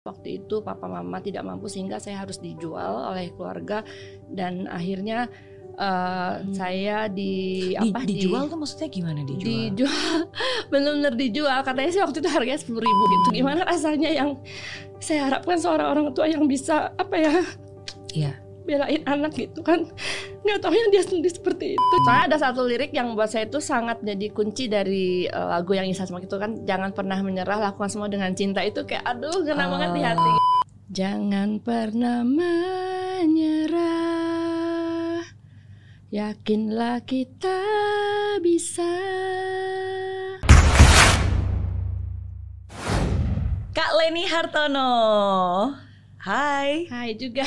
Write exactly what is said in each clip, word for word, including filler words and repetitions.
Waktu itu papa mama tidak mampu sehingga saya harus dijual oleh keluarga dan akhirnya uh, hmm. saya di, di apa dijual di, tuh maksudnya gimana dijual? Dijual benar-benar dijual, katanya sih waktu itu harganya sepuluh ribu gitu. Gimana rasanya yang saya harapkan seorang orang tua yang bisa apa ya? Iya. Belain anak gitu kan, nggak taunya dia sendiri seperti itu. Soalnya ada satu lirik yang buat saya itu sangat jadi kunci dari uh, lagu yang Isa Semak itu kan, jangan pernah menyerah, lakukan semua dengan cinta. Itu kayak aduh kena oh. banget di hati. Jangan pernah menyerah, yakinlah kita bisa. Kak Leni Hartono, hai. Hai juga.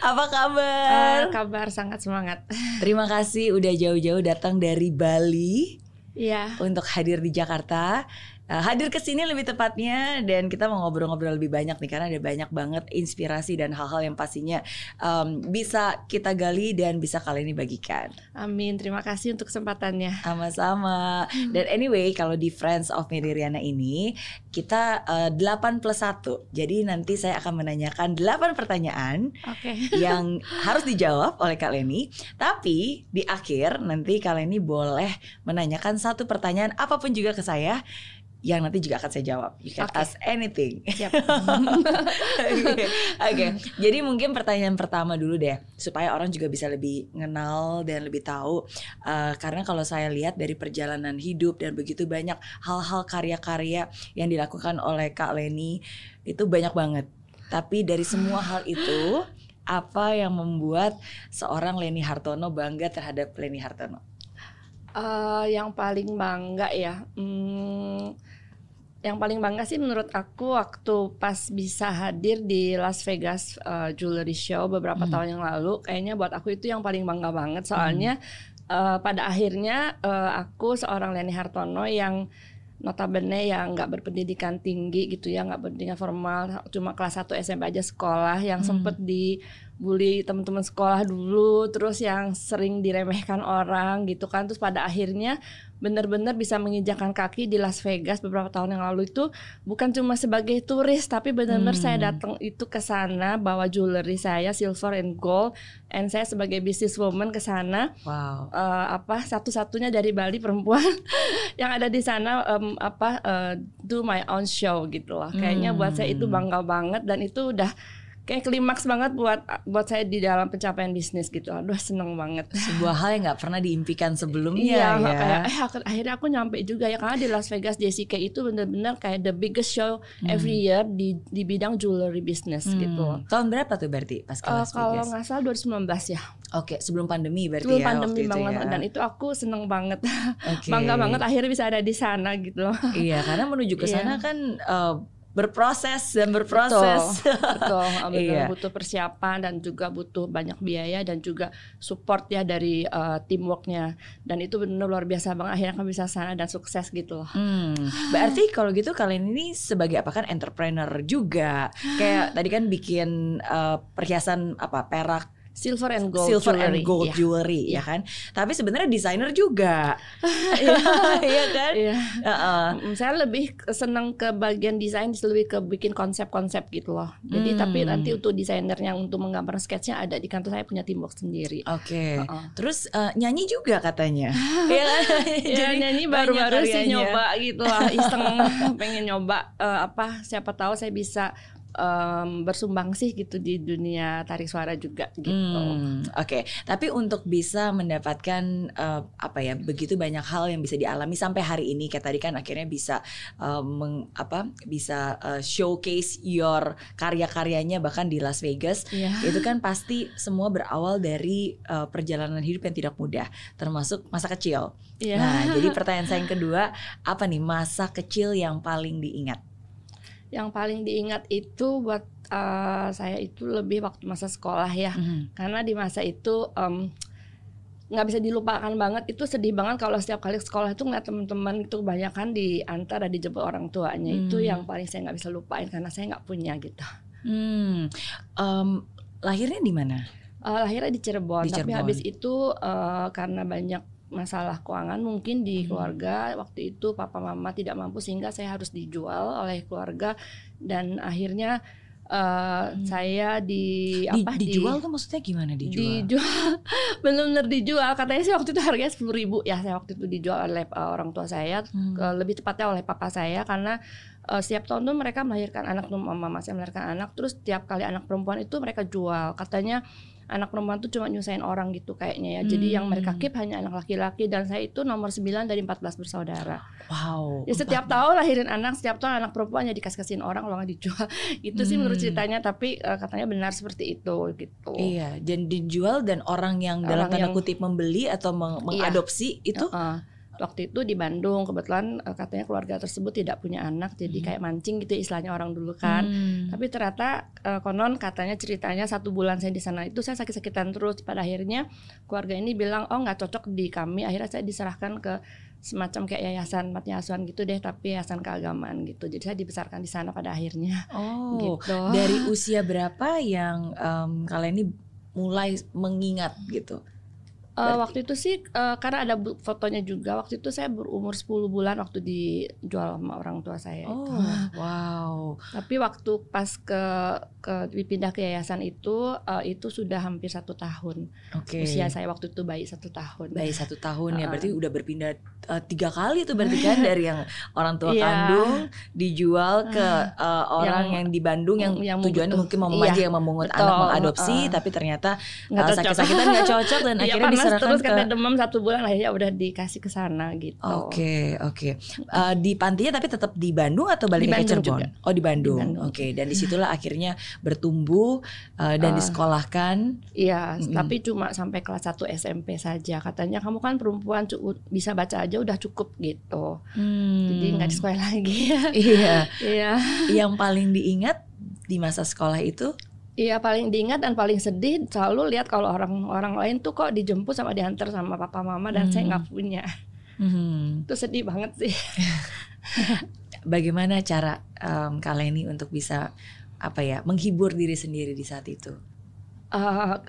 Apa kabar? Uh, kabar sangat semangat. Terima kasih udah jauh-jauh datang dari Bali. Iya. Yeah. Untuk hadir di Jakarta. Uh, hadir ke sini lebih tepatnya, dan kita mau ngobrol-ngobrol lebih banyak nih karena ada banyak banget inspirasi dan hal-hal yang pastinya um, bisa kita gali dan bisa kali ini bagikan. Amin. Terima kasih untuk kesempatannya. Sama-sama. Hmm. Dan anyway, kalau di Friends of Merry Riana ini kita uh, delapan plus satu. Jadi nanti saya akan menanyakan delapan pertanyaan okay. yang harus dijawab oleh Kak Leni. Tapi di akhir nanti Kak Leni boleh menanyakan satu pertanyaan apapun juga ke saya, yang nanti juga akan saya jawab. You can okay. ask anything. Yep. Oke. Okay. Jadi mungkin pertanyaan pertama dulu deh, supaya orang juga bisa lebih kenal dan lebih tahu. Uh, karena kalau saya lihat dari perjalanan hidup dan begitu banyak hal-hal karya-karya yang dilakukan oleh Kak Leni itu banyak banget. Tapi dari semua hal itu, apa yang membuat seorang Leni Hartono bangga terhadap Leni Hartono? Uh, yang paling bangga ya, hmm, yang paling bangga sih menurut aku waktu pas bisa hadir di Las Vegas uh, Jewelry Show beberapa hmm. tahun yang lalu, kayaknya buat aku itu yang paling bangga banget soalnya hmm. uh, pada akhirnya uh, aku seorang Leni Hartono yang notabene yang nggak berpendidikan tinggi gitu ya, nggak berpendidikan formal, cuma kelas satu S M P aja sekolah, yang hmm. sempet di bully teman-teman sekolah dulu, terus yang sering diremehkan orang gitu kan, terus pada akhirnya benar-benar bisa menginjakan kaki di Las Vegas beberapa tahun yang lalu itu bukan cuma sebagai turis, tapi benar-benar hmm. saya datang itu ke sana bawa jewelry saya silver and gold, and saya sebagai businesswoman ke sana, wow. uh, apa satu-satunya dari Bali perempuan yang ada di sana um, apa uh, do my own show gitu lah, kayaknya hmm. buat saya itu bangga banget dan itu udah kayak klimaks banget buat buat saya di dalam pencapaian bisnis gitu. Aduh seneng banget. Sebuah hal yang gak pernah diimpikan sebelumnya. Iya, ya kayak, eh, akhirnya aku nyampe juga ya. Karena di Las Vegas J C K itu benar-benar kayak the biggest show hmm. every year di di bidang jewelry business hmm. gitu. Tahun berapa tuh berarti pas ke uh, Las Vegas? Kalau gak salah dua ribu sembilan belas ya. Oke, sebelum pandemi berarti sebelum ya. Sebelum pandemi banget ya. Dan itu aku seneng banget. Okay. Bangga banget akhirnya bisa ada di sana gitu loh. Iya, karena menuju ke sana yeah. kan uh, berproses dan berproses betul, betul, betul iya. butuh persiapan dan juga butuh banyak biaya dan juga support ya dari uh, teamworknya, dan itu benar luar biasa banget akhirnya kami bisa sana dan sukses gitu loh. hmm. Berarti kalau gitu kalian ini sebagai apa kan entrepreneur juga, kayak tadi kan bikin uh, perhiasan apa perak silver and gold silver jewelry, and gold yeah. jewelry yeah. ya kan, tapi sebenarnya desainer juga ya kan yeah. uh-uh. Saya lebih senang ke bagian desain, lebih ke bikin konsep-konsep gitu loh, jadi hmm. tapi nanti untuk desainernya untuk menggambar sketsnya ada di kantor, saya punya teamwork sendiri. Oke okay. uh-uh. Terus uh, nyanyi juga katanya ya kan? Jadi ya, nyanyi baru-baru sih nyoba gitu lah, iseng pengen nyoba uh, apa siapa tahu saya bisa Um, bersumbang sih gitu di dunia tarik suara juga gitu. Hmm, Oke, okay. Tapi untuk bisa mendapatkan uh, apa ya begitu banyak hal yang bisa dialami sampai hari ini, kayak tadi kan akhirnya bisa uh, meng, apa bisa uh, showcase your karya-karyanya bahkan di Las Vegas. Yeah. Itu kan pasti semua berawal dari uh, perjalanan hidup yang tidak mudah, termasuk masa kecil. Yeah. Nah, jadi pertanyaan saya yang kedua, apa nih masa kecil yang paling diingat? Yang paling diingat itu buat uh, saya itu lebih waktu masa sekolah ya, mm-hmm. karena di masa itu um, nggak bisa dilupakan banget. Itu sedih banget kalau setiap kali sekolah itu ngeliat teman-teman itu kebanyakan diantar dan dijemput orang tuanya. Mm. Itu yang paling saya nggak bisa lupain karena saya nggak punya gitu. Mm. Um, lahirnya di mana? Uh, lahirnya di Cirebon, di Cirebon. Tapi habis itu uh, karena banyak masalah keuangan mungkin di keluarga. Waktu itu papa mama tidak mampu sehingga saya harus dijual oleh keluarga, dan akhirnya Uh, hmm. saya di, di apa dijual di, tuh maksudnya gimana dijual? Dijual benar-benar dijual. Katanya sih waktu itu harganya sepuluh ribu. Ya, saya waktu itu dijual oleh uh, orang tua saya, hmm. ke, lebih tepatnya oleh papa saya, karena uh, setiap tahun tuh mereka melahirkan anak, mama saya melahirkan anak, terus tiap kali anak perempuan itu mereka jual. Katanya anak perempuan tuh cuma nyusahin orang gitu kayaknya ya. Hmm. Jadi yang mereka keep hanya anak laki-laki, dan saya itu nomor sembilan dari empat belas bersaudara. Wow. Ya, setiap empat belas tahun lahirin anak, setiap tahun anak perempuannya dikasih-kasihin orang kalau nggak dijual. Itu hmm. sih menurut ceritanya, tapi uh, katanya benar seperti itu gitu. Iya, dan dijual, dan orang yang orang dalam tanda yang, kutip membeli atau meng mengadopsi iya. itu uh, waktu itu di Bandung kebetulan uh, katanya keluarga tersebut tidak punya anak, jadi hmm. kayak mancing gitu istilahnya orang dulu kan. Hmm. Tapi ternyata uh, konon katanya ceritanya satu bulan saya di sana itu saya sakit-sakitan terus. Pada akhirnya keluarga ini bilang oh nggak cocok di kami. Akhirnya saya diserahkan ke semacam kayak yayasan panti asuhan gitu deh, tapi yayasan keagamaan gitu. Jadi saya dibesarkan di sana pada akhirnya. Oh. Gitu. Dari usia berapa yang um, kalian ini mulai mengingat gitu? Uh, waktu itu sih uh, karena ada fotonya juga. Waktu itu saya berumur sepuluh bulan waktu dijual sama orang tua saya. Oh, itu. Wow. Tapi waktu pas ke, ke dipindah ke yayasan itu uh, itu sudah hampir satu tahun. Okay. Usia saya waktu itu bayi satu tahun. Bayi satu tahun uh, ya berarti udah berpindah uh, tiga kali itu berarti kan dari yang orang tua yeah. kandung dijual ke uh, orang yang, yang di Bandung yang, yang tujuannya mungkin mau memancing, yeah, memungut betul, anak, mengadopsi, uh, tapi ternyata uh, sakit-sakitan nggak cocok dan akhirnya bisa terus karena demam satu bulan akhirnya udah dikasih ke sana gitu. Oke, okay, oke. Okay. Uh, di pantinya tapi tetap di Bandung atau balik ke Cirebon? Juga. Oh, di Bandung. Oke, okay. Dan disitulah akhirnya bertumbuh uh, dan uh, disekolahkan. Iya, mm-hmm. tapi cuma sampai kelas satu S M P saja. Katanya kamu kan perempuan bisa baca aja udah cukup gitu. Hmm. Jadi nggak di sekolah lagi. Iya. Iya. Yang paling diingat di masa sekolah itu? Iya, paling diingat dan paling sedih selalu lihat kalau orang-orang lain tuh kok dijemput sama diantar sama papa mama, dan hmm. saya nggak punya. Hmm. Itu sedih banget sih. Bagaimana cara um, kalian ini untuk bisa apa ya menghibur diri sendiri di saat itu? Uh,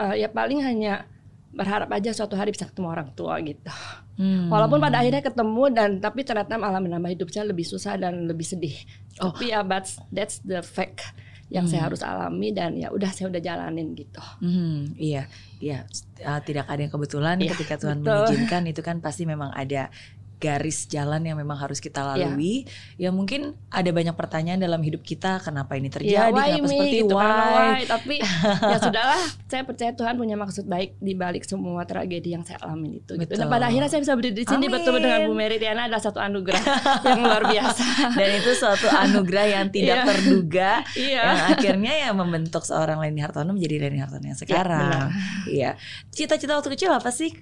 uh, ya paling hanya berharap aja suatu hari bisa ketemu orang tua gitu. Hmm. Walaupun pada akhirnya ketemu, dan tapi ternyata malah menambah hidup saya lebih susah dan lebih sedih. Oh. Tapi ya but that's the fact. Yang hmm. saya harus alami, dan ya udah saya udah jalanin gitu. Hmm, iya, iya. Uh, tidak ada yang kebetulan ya, ketika Tuhan betul. mengizinkan itu kan pasti memang ada garis jalan yang memang harus kita lalui. Ya, ya mungkin ada banyak pertanyaan dalam hidup kita, kenapa ini terjadi, ya, kenapa me, seperti gitu, why. Tapi ya sudahlah, saya percaya Tuhan punya maksud baik di balik semua tragedi yang saya alamin itu. Betul. Gitu. Dan pada akhirnya saya bisa berdiri di sini bertemu dengan Bu Merry Riana adalah satu anugerah yang luar biasa. Dan itu suatu anugerah yang tidak terduga, yang akhirnya ya membentuk seorang Leni Hartono menjadi Leni Hartono yang sekarang. Iya. Cita-cita waktu kecil apa sih?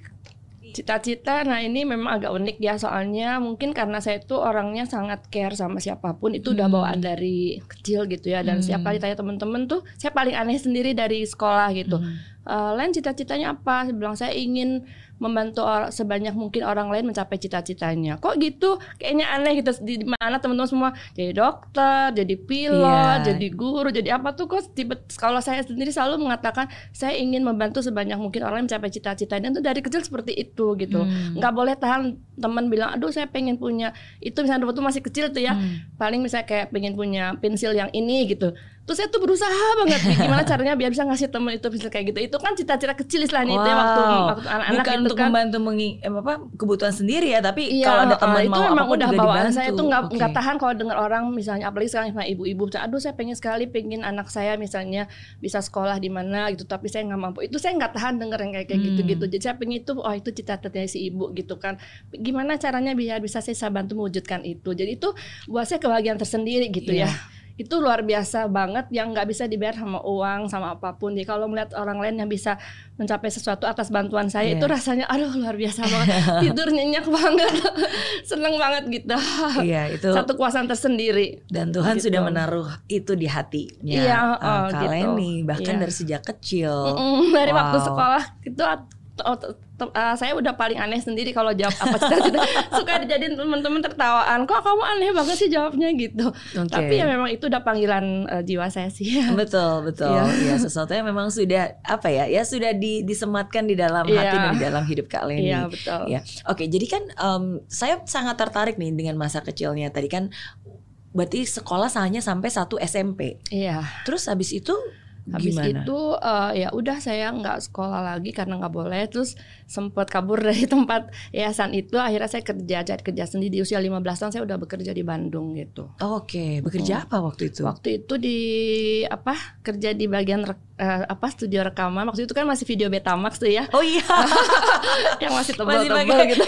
Cita-cita, nah ini memang agak unik ya, soalnya mungkin karena saya itu orangnya sangat care sama siapapun, itu udah bawaan dari kecil gitu ya. Dan hmm. setiap kali tanya temen-temen tuh, saya paling aneh sendiri dari sekolah gitu. hmm. uh, Len cita-citanya apa? Saya bilang saya ingin membantu sebanyak mungkin orang lain mencapai cita-citanya. Kok gitu? Kayaknya aneh gitu. Di mana teman-teman semua jadi dokter, jadi pilot, yeah. jadi guru, jadi apa tuh kok tiba. Kalau saya sendiri selalu mengatakan saya ingin membantu sebanyak mungkin orang lain mencapai cita-citanya. Itu dari kecil seperti itu gitu. Hmm. Gak boleh tahan teman bilang aduh saya pengen punya itu, misalnya waktu masih kecil tuh ya. Hmm. Paling misalnya kayak pengen punya pensil yang ini gitu. Terus saya tuh berusaha banget gimana caranya biar bisa ngasih temen itu bisa kayak gitu. Itu kan cita-cita kecil istilahnya. Wow. Itu ya, waktu anak-anak bukan itu untuk kan membantu mengi, eh, apa, kebutuhan sendiri ya, tapi iya, kalau ada teman itu mau memang udah bawaan dibantu. Saya tuh nggak okay. tahan kalau dengar orang misalnya apalagi sekarang sama ibu-ibu aduh saya pengen sekali pengen anak saya misalnya bisa sekolah di mana gitu tapi saya nggak mampu. Itu saya nggak tahan denger yang kayak hmm. gitu-gitu. Jadi saya pengen itu oh itu cita-citanya si ibu gitu kan. Gimana caranya biar bisa saya bantu mewujudkan itu. Jadi itu buat saya kebahagiaan tersendiri gitu yeah. ya. Itu luar biasa banget yang nggak bisa dibayar sama uang sama apapun. Jadi kalau melihat orang lain yang bisa mencapai sesuatu atas bantuan saya yeah. itu rasanya aduh luar biasa banget. Tidur nyenyak banget. Seneng banget gitu. Iya, yeah, itu satu kekuasaan tersendiri. Dan Tuhan gitu. Sudah menaruh itu di hatinya. Iya, yeah, oh, uh, gitu. Kalian nih bahkan yeah. dari sejak kecil. Mm-mm, dari wow. waktu sekolah itu saya udah paling aneh sendiri kalau jawab apa cita-cita. Suka dijadiin teman-teman tertawaan, kok kamu aneh banget sih jawabnya gitu. Okay. Tapi ya memang itu udah panggilan uh, jiwa saya sih. Ya. Betul, betul. Yeah. Ya, sesuatu yang memang sudah apa ya? Ya sudah di, disematkan di dalam yeah. hati dan di dalam hidup Kak Leni. Iya, yeah, betul. Ya. Oke, jadi kan um, saya sangat tertarik nih dengan masa kecilnya tadi kan. Berarti sekolah hanya sampai satu S M P. Iya. Yeah. Terus habis itu Habis Gimana? itu uh, ya udah saya nggak sekolah lagi karena nggak boleh. Terus sempat kabur dari tempat yayasan itu. Akhirnya saya kerja, cari kerja sendiri. Di usia lima belas tahun saya udah bekerja di Bandung gitu. Oh, Oke, okay. bekerja hmm. apa waktu itu? Waktu itu di apa? Kerja di bagian rek, uh, apa studio rekaman. Waktu itu kan masih video Betamax tuh ya. Oh iya. Yang masih tebal-tebal gitu.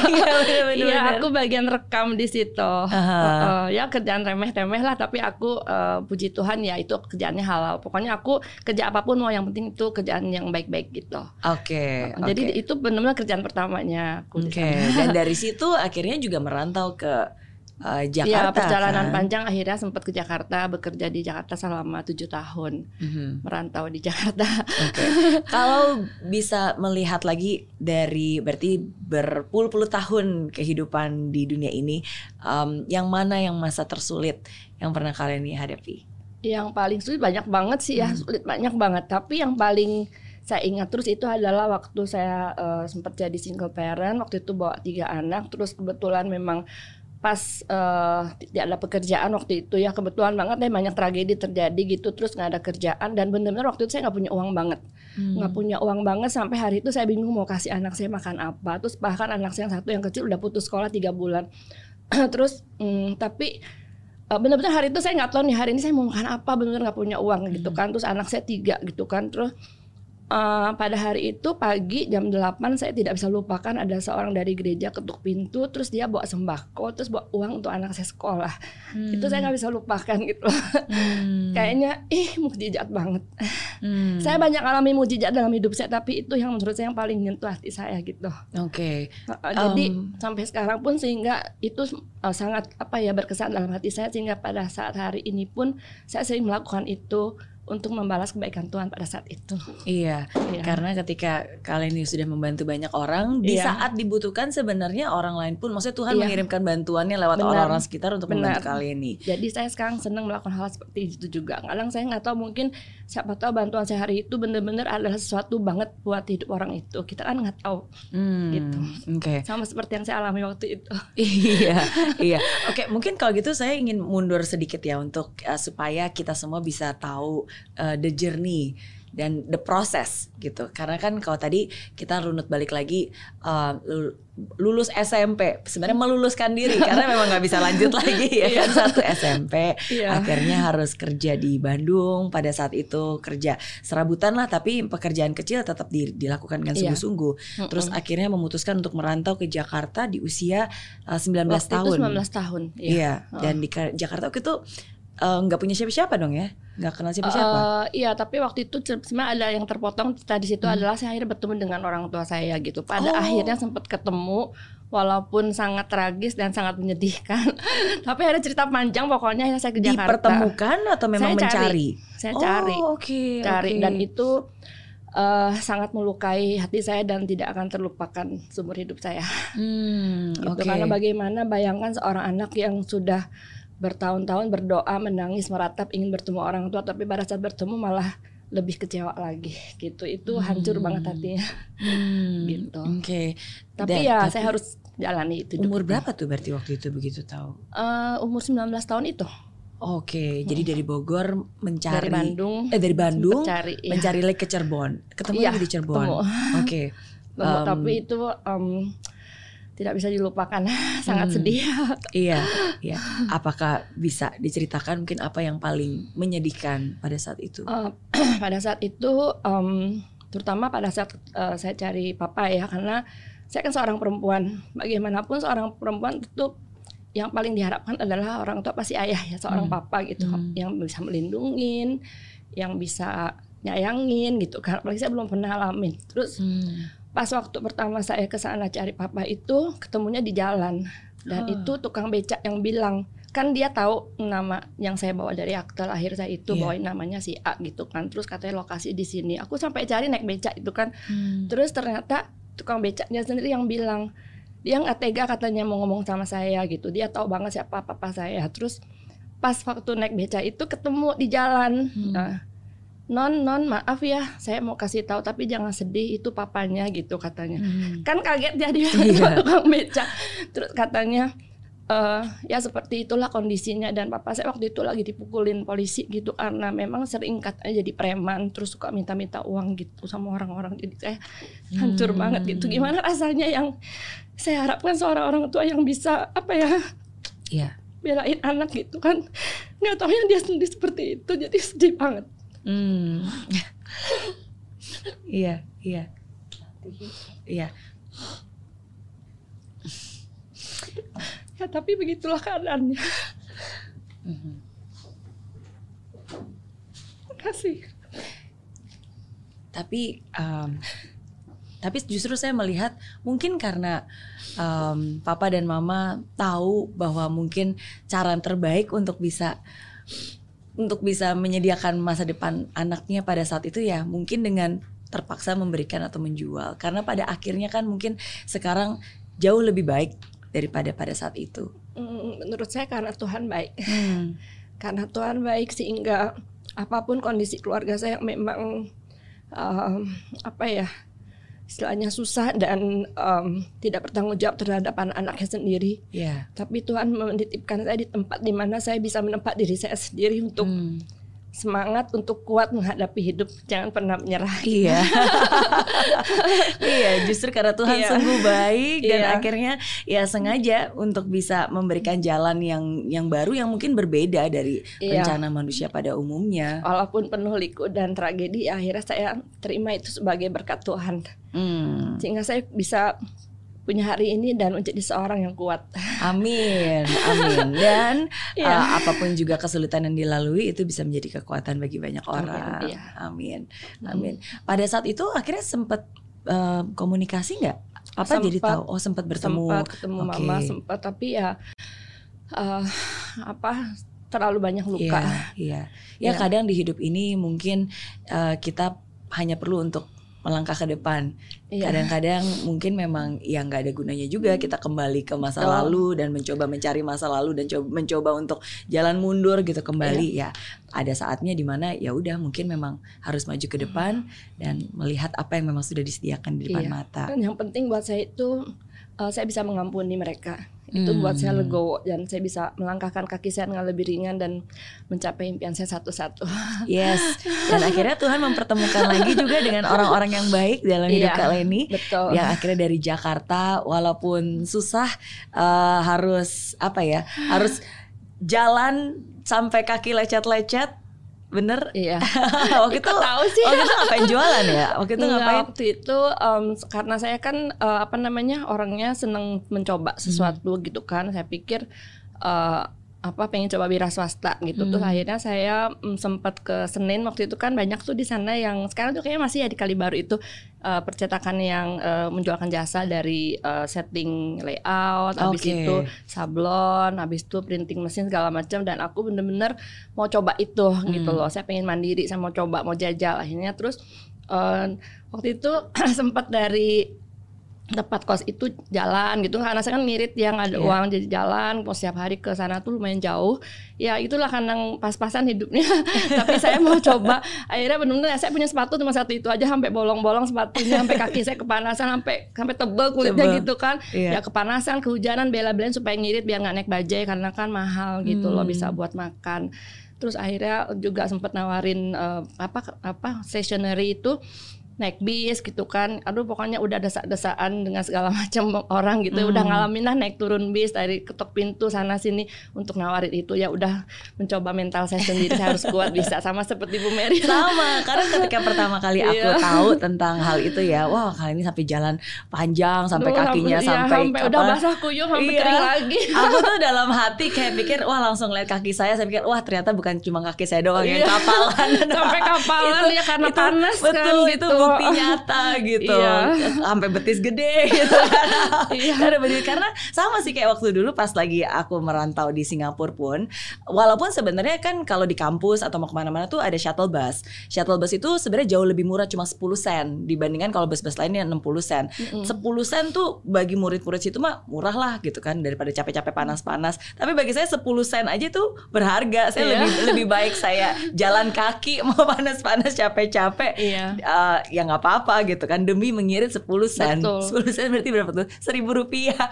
Iya, aku bagian rekam di situ. Uh -huh. uh, uh, ya kerjaan remeh-remeh lah. Tapi aku uh, puji Tuhan ya itu kerjaannya halal. Pokoknya aku kerja apapun mau yang penting itu kerjaan yang baik-baik gitu. Oke. Okay, Jadi okay. itu benar-benar kerjaan pertamanya. Oke. Okay. Dan dari situ akhirnya juga merantau ke uh, Jakarta. Ya perjalanan kan? panjang akhirnya sempat ke Jakarta, bekerja di Jakarta selama tujuh tahun, mm-hmm. merantau di Jakarta. Okay. Kalau bisa melihat lagi dari berarti berpuluh-puluh tahun kehidupan di dunia ini, um, yang mana yang masa tersulit yang pernah kalian hadapi? Yang paling sulit banyak banget sih ya, hmm. sulit banyak banget. Tapi yang paling saya ingat terus itu adalah waktu saya uh, sempat jadi single parent. Waktu itu bawa tiga anak, terus kebetulan memang pas uh, tidak ada pekerjaan waktu itu ya. Kebetulan banget deh banyak tragedi terjadi gitu, terus nggak ada kerjaan. Dan benar-benar waktu itu saya nggak punya uang banget, nggak hmm. punya uang banget. Sampai hari itu saya bingung mau kasih anak saya makan apa. Terus bahkan anak saya yang satu yang kecil udah putus sekolah tiga bulan. Terus mm, tapi bener-bener hari itu saya nggak tahu nih hari ini saya mau makan apa, bener-bener nggak punya uang gitu kan. Terus anak saya tiga gitu kan. Terus uh, pada hari itu pagi jam delapan saya tidak bisa lupakan ada seorang dari gereja ketuk pintu. Terus dia bawa sembako, terus bawa uang untuk anak saya sekolah. hmm. Itu saya nggak bisa lupakan gitu. hmm. Kayaknya ih mukjizat banget. hmm. Saya banyak alami mukjizat dalam hidup saya, tapi itu yang menurut saya yang paling nyentuh hati saya gitu. Oke. Okay. uh, Jadi um. sampai sekarang pun sehingga itu Uh, sangat apa ya berkesan dalam hati saya, sehingga pada saat hari ini pun saya sering melakukan itu untuk membalas kebaikan Tuhan pada saat itu. Iya, iya. Karena ketika kalian sudah membantu banyak orang, di iya. saat dibutuhkan sebenarnya orang lain pun, maksudnya Tuhan iya. mengirimkan bantuannya lewat orang-orang sekitar untuk Benar. membantu kalian nih. Jadi saya sekarang senang melakukan hal seperti itu juga. Kadang saya nggak tahu, mungkin siapa tahu bantuan saya hari itu benar-benar adalah sesuatu banget buat hidup orang itu. Kita kan nggak tahu. Hmm, gitu. Okay. Sama seperti yang saya alami waktu itu. Iya, iya. Oke, okay, mungkin kalau gitu saya ingin mundur sedikit ya untuk uh, supaya kita semua bisa tahu uh, the journey dan the process gitu. Karena kan kalau tadi kita runut balik lagi uh, lulus S M P, sebenarnya meluluskan diri karena memang nggak bisa lanjut lagi ya kan, satu S M P yeah. akhirnya harus kerja di Bandung. Pada saat itu kerja serabutan lah, tapi pekerjaan kecil tetap di, dilakukan kan sungguh-sungguh. yeah. Terus mm -hmm. akhirnya memutuskan untuk merantau ke Jakarta di usia uh, sembilan belas tahun. sembilan belas tahun ya. Yeah. Yeah. Uh. Dan di Jakarta waktu itu nggak uh, punya siapa-siapa dong ya, nggak kenal siapa-siapa. Uh, iya, tapi waktu itu sebenarnya ada yang terpotong. Tadi situ hmm. adalah saya akhirnya bertemu dengan orang tua saya gitu. Pada oh. akhirnya sempat ketemu, walaupun sangat tragis dan sangat menyedihkan. Tapi ada cerita panjang. Pokoknya saya ke Jakarta. Dipertemukan atau memang saya mencari? Cari. Saya oh, cari, okay, cari okay. Dan itu Uh, sangat melukai hati saya dan tidak akan terlupakan seumur hidup saya. Hmm, gitu. okay. Karena bagaimana bayangkan seorang anak yang sudah bertahun-tahun berdoa, menangis, meratap, ingin bertemu orang tua, tapi pada saat bertemu malah lebih kecewa lagi gitu. Itu hancur hmm. banget hatinya. hmm. Gitu. Oke. Okay. Tapi Dan, ya tapi saya harus jalani itu. Umur dulu. Berapa tuh berarti waktu itu begitu tahu? Uh, umur sembilan belas tahun itu. Oke, okay, hmm. jadi dari Bogor mencari dari Bandung, eh dari Bandung cari, ya. mencari lagi ke Cirebon. Ketemu ya, di Cirebon. Oke. Okay. Um, tapi itu um, tidak bisa dilupakan, sangat hmm. sedih. Iya, iya. Apakah bisa diceritakan mungkin apa yang paling menyedihkan pada saat itu? Uh, pada saat itu, um, terutama pada saat uh, saya cari papa ya, karena saya kan seorang perempuan. Bagaimanapun seorang perempuan itu yang paling diharapkan adalah orang tua pasti ayah ya, seorang hmm. papa gitu, hmm. yang bisa melindungin, yang bisa nyayangin gitu. Karena apalagi saya belum pernah alamin. Terus. Hmm. Pas waktu pertama saya ke sana cari papa itu ketemunya di jalan, dan oh. itu tukang becak yang bilang, kan dia tahu nama yang saya bawa dari akta lahir saya itu, yeah. bawain namanya si A gitu kan. Terus katanya lokasi di sini. Aku sampai cari naik becak itu kan. hmm. Terus ternyata tukang becaknya sendiri yang bilang dia nggak tega katanya mau ngomong sama saya gitu. Dia tahu banget siapa papa saya. Terus pas waktu naik beca itu ketemu di jalan. Hmm. Nah, non non maaf ya, saya mau kasih tahu tapi jangan sedih, itu papanya gitu katanya. Hmm. Kan kaget jadi yeah. tukang beca. Terus katanya uh, ya seperti itulah kondisinya, dan papa saya waktu itu lagi dipukulin polisi gitu karena memang sering katanya jadi preman, terus suka minta-minta uang gitu sama orang-orang. Jadi saya hancur hmm. banget gitu. Gimana rasanya yang saya harapkan seorang orang tua yang bisa apa ya? Iya. Yeah. belain anak gitu kan, nggak taunya dia sendiri seperti itu, jadi sedih banget. Hmm. Iya, iya, iya. Ya tapi begitulah keadaannya. Mm-hmm. Makasih. Tapi, um, tapi justru saya melihat mungkin karena Um, Papa dan Mama tahu bahwa mungkin cara terbaik untuk bisa untuk bisa menyediakan masa depan anaknya pada saat itu ya mungkin dengan terpaksa memberikan atau menjual, karena pada akhirnya kan mungkin sekarang jauh lebih baik daripada pada saat itu. Menurut saya karena Tuhan baik, hmm. karena Tuhan baik sehingga apapun kondisi keluarga saya memang um, apa ya istilahnya susah dan um, tidak bertanggung jawab terhadap anak-anaknya sendiri. Yeah. Tapi Tuhan menitipkan saya di tempat di mana saya bisa menempat diri saya sendiri untuk hmm. semangat, untuk kuat menghadapi hidup. Jangan pernah menyerah. Iya, iya. Justru karena Tuhan yeah. sungguh baik dan yeah. akhirnya ya sengaja untuk bisa memberikan jalan yang yang baru yang mungkin berbeda dari yeah. rencana manusia pada umumnya. Walaupun penuh liku dan tragedi, akhirnya saya terima itu sebagai berkat Tuhan. Hmm. Sehingga saya bisa punya hari ini dan menjadi seorang yang kuat. Amin, amin. Dan yeah. uh, apapun juga kesulitan yang dilalui itu bisa menjadi kekuatan bagi banyak orang. Amin, yeah. amin, amin. Hmm. Pada saat itu akhirnya sempat uh, komunikasi nggak? Apa sempet, jadi tahu? Oh sempat bertemu. Sempat ketemu okay. Mama, sempat tapi ya uh, apa? terlalu banyak luka. Iya. Yeah, yeah. Ya yeah. kadang di hidup ini mungkin uh, kita hanya perlu untuk melangkah ke depan. Iya. Kadang-kadang mungkin memang yang nggak ada gunanya juga kita kembali ke masa oh. lalu dan mencoba mencari masa lalu dan coba, mencoba untuk jalan mundur gitu kembali. Iya. Ya ada saatnya dimana ya udah mungkin memang harus maju ke depan dan melihat apa yang memang sudah disediakan di depan iya. mata. Yang penting buat saya itu uh, saya bisa mengampuni mereka. Itu hmm. buat saya legowo dan saya bisa melangkahkan kaki saya dengan lebih ringan dan mencapai impian saya satu-satu. Yes. Dan akhirnya Tuhan mempertemukan lagi juga dengan orang-orang yang baik dalam hidup yeah, Kak Leni. Betul. Yang akhirnya dari Jakarta walaupun susah uh, harus apa ya? Harus jalan sampai kaki lecet-lecet. Bener? Iya. Waktu itu tahu sih. Waktu itu ngapain jualan ya? Waktu itu Nggak, ngapain? Waktu itu um, karena saya kan uh, apa namanya orangnya seneng mencoba sesuatu hmm. gitu kan. Saya pikir uh, apa pengen coba wira swasta gitu. Hmm. Terus akhirnya saya um, sempat ke Senin waktu itu kan, banyak tuh di sana yang sekarang tuh kayaknya masih ya di Kalibaru itu uh, percetakan yang uh, menjualkan jasa dari uh, setting layout, habis okay. itu sablon, habis itu printing mesin segala macam, dan aku bener-bener mau coba itu hmm. gitu loh. Saya pengen mandiri, saya mau coba, mau jajal. Akhirnya terus uh, waktu itu sempat dari tempat kos itu jalan gitu, karena saya kan ngirit yang ada yeah. uang jadi jalan, setiap hari ke sana tuh lumayan jauh. Ya itulah kadang pas-pasan hidupnya. Tapi saya mau coba. Akhirnya benar-benar saya punya sepatu cuma satu itu aja, sampai bolong-bolong sepatunya, sampai kaki saya kepanasan, sampai sampai tebel kulitnya tebel. Gitu kan. Yeah. Ya kepanasan, kehujanan, bela-belain supaya ngirit biar nggak naik bajai karena kan mahal gitu hmm. loh, bisa buat makan. Terus akhirnya juga sempat nawarin uh, apa apa stationery itu, naik bis gitu kan, aduh pokoknya udah desak-desaan dengan segala macam orang gitu, hmm. udah ngalamin lah naik turun bis dari ketok pintu sana sini untuk nawarin itu. Ya udah mencoba mental saya sendiri, saya harus kuat bisa, sama seperti Bu Merry. Sama, karena ketika pertama kali aku yeah. tahu tentang hal itu ya, wah kali ini sampai jalan panjang, sampai duh, kakinya iya, sampai, sampai udah basah kuyup, sampai iya. kering lagi. Aku tuh dalam hati kayak pikir, wah langsung lihat kaki saya, saya pikir wah ternyata bukan cuma kaki saya doang yeah. yang kapalan. Sampai kapalan itu, ya karena itu, panas betul, kan gitu. bukti nyata gitu, iya. Sampai betis gede gitu kan. Iya. Karena sama sih kayak waktu dulu pas lagi aku merantau di Singapura pun, walaupun sebenarnya kan kalau di kampus atau mau kemana-mana tuh ada shuttle bus. Shuttle bus itu sebenarnya jauh lebih murah, cuma sepuluh sen dibandingkan kalau bus-bus lainnya enam puluh sen. Mm-hmm. sepuluh sen tuh bagi murid-murid situ mah murah lah gitu kan, daripada capek-capek panas-panas. Tapi bagi saya sepuluh sen aja tuh berharga. Saya yeah. lebih lebih baik saya jalan kaki mau panas-panas capek-capek. Yeah. Uh, ya nggak apa-apa gitu kan, demi mengirit sepuluh sen. Betul. sepuluh sen berarti berapa tuh? seribu rupiah.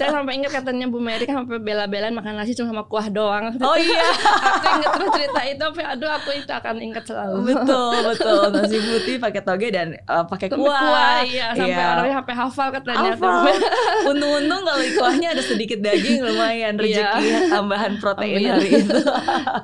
Saya sampai ingat katanya Bu Merry kan sampai bela-belan makan nasi cuma sama kuah doang. Oh iya. Aku ingat terus cerita itu, aduh aku itu akan ingat selalu. Betul, betul. Nasi putih pakai toge dan uh, pakai kuah. kuah. Iya, sampai yeah. orangnya sampai hafal katanya. Untung-untung kalau kuahnya ada sedikit daging, lumayan rezeki yeah. tambahan protein oh, hari itu.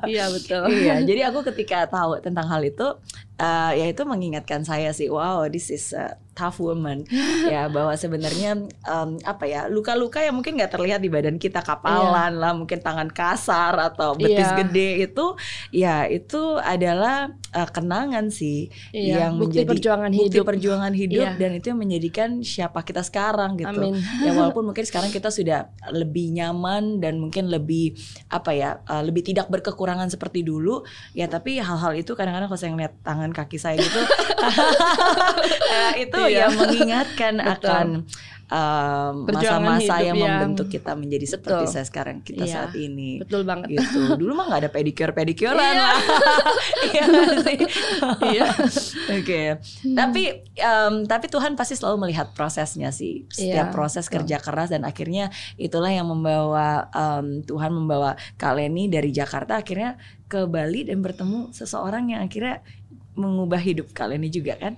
Iya, betul. Iya, jadi aku ketika tahu tentang hal itu, Uh, ya itu mengingatkan saya sih, wow, this is a tough woman. Ya, bahwa sebenarnya um, apa ya, luka-luka yang mungkin nggak terlihat di badan kita, kapalan yeah. lah, mungkin tangan kasar atau betis yeah. gede itu, ya itu adalah uh, kenangan sih yeah. yang bukti menjadi perjuangan bukti hidup. perjuangan hidup yeah. dan itu yang menjadikan siapa kita sekarang gitu. Amin. Ya walaupun mungkin sekarang kita sudah lebih nyaman dan mungkin lebih apa ya, uh, lebih tidak berkekurangan seperti dulu. Ya tapi hal-hal itu kadang-kadang kalau saya ngeliat tangan kaki saya gitu uh, itu iya. yang mengingatkan akan um, masa-masa yang membentuk yang... kita menjadi seperti betul. saya sekarang kita iya. saat ini. Betul banget gitu. Dulu mah nggak ada pedicure pedikuran lah. Iya sih. Iya. Oke. Tapi um, tapi Tuhan pasti selalu melihat prosesnya sih, setiap iya. proses kerja oh. keras, dan akhirnya itulah yang membawa um, Tuhan membawa Kak Leni dari Jakarta akhirnya ke Bali dan bertemu seseorang yang akhirnya mengubah hidup kalian ini juga kan?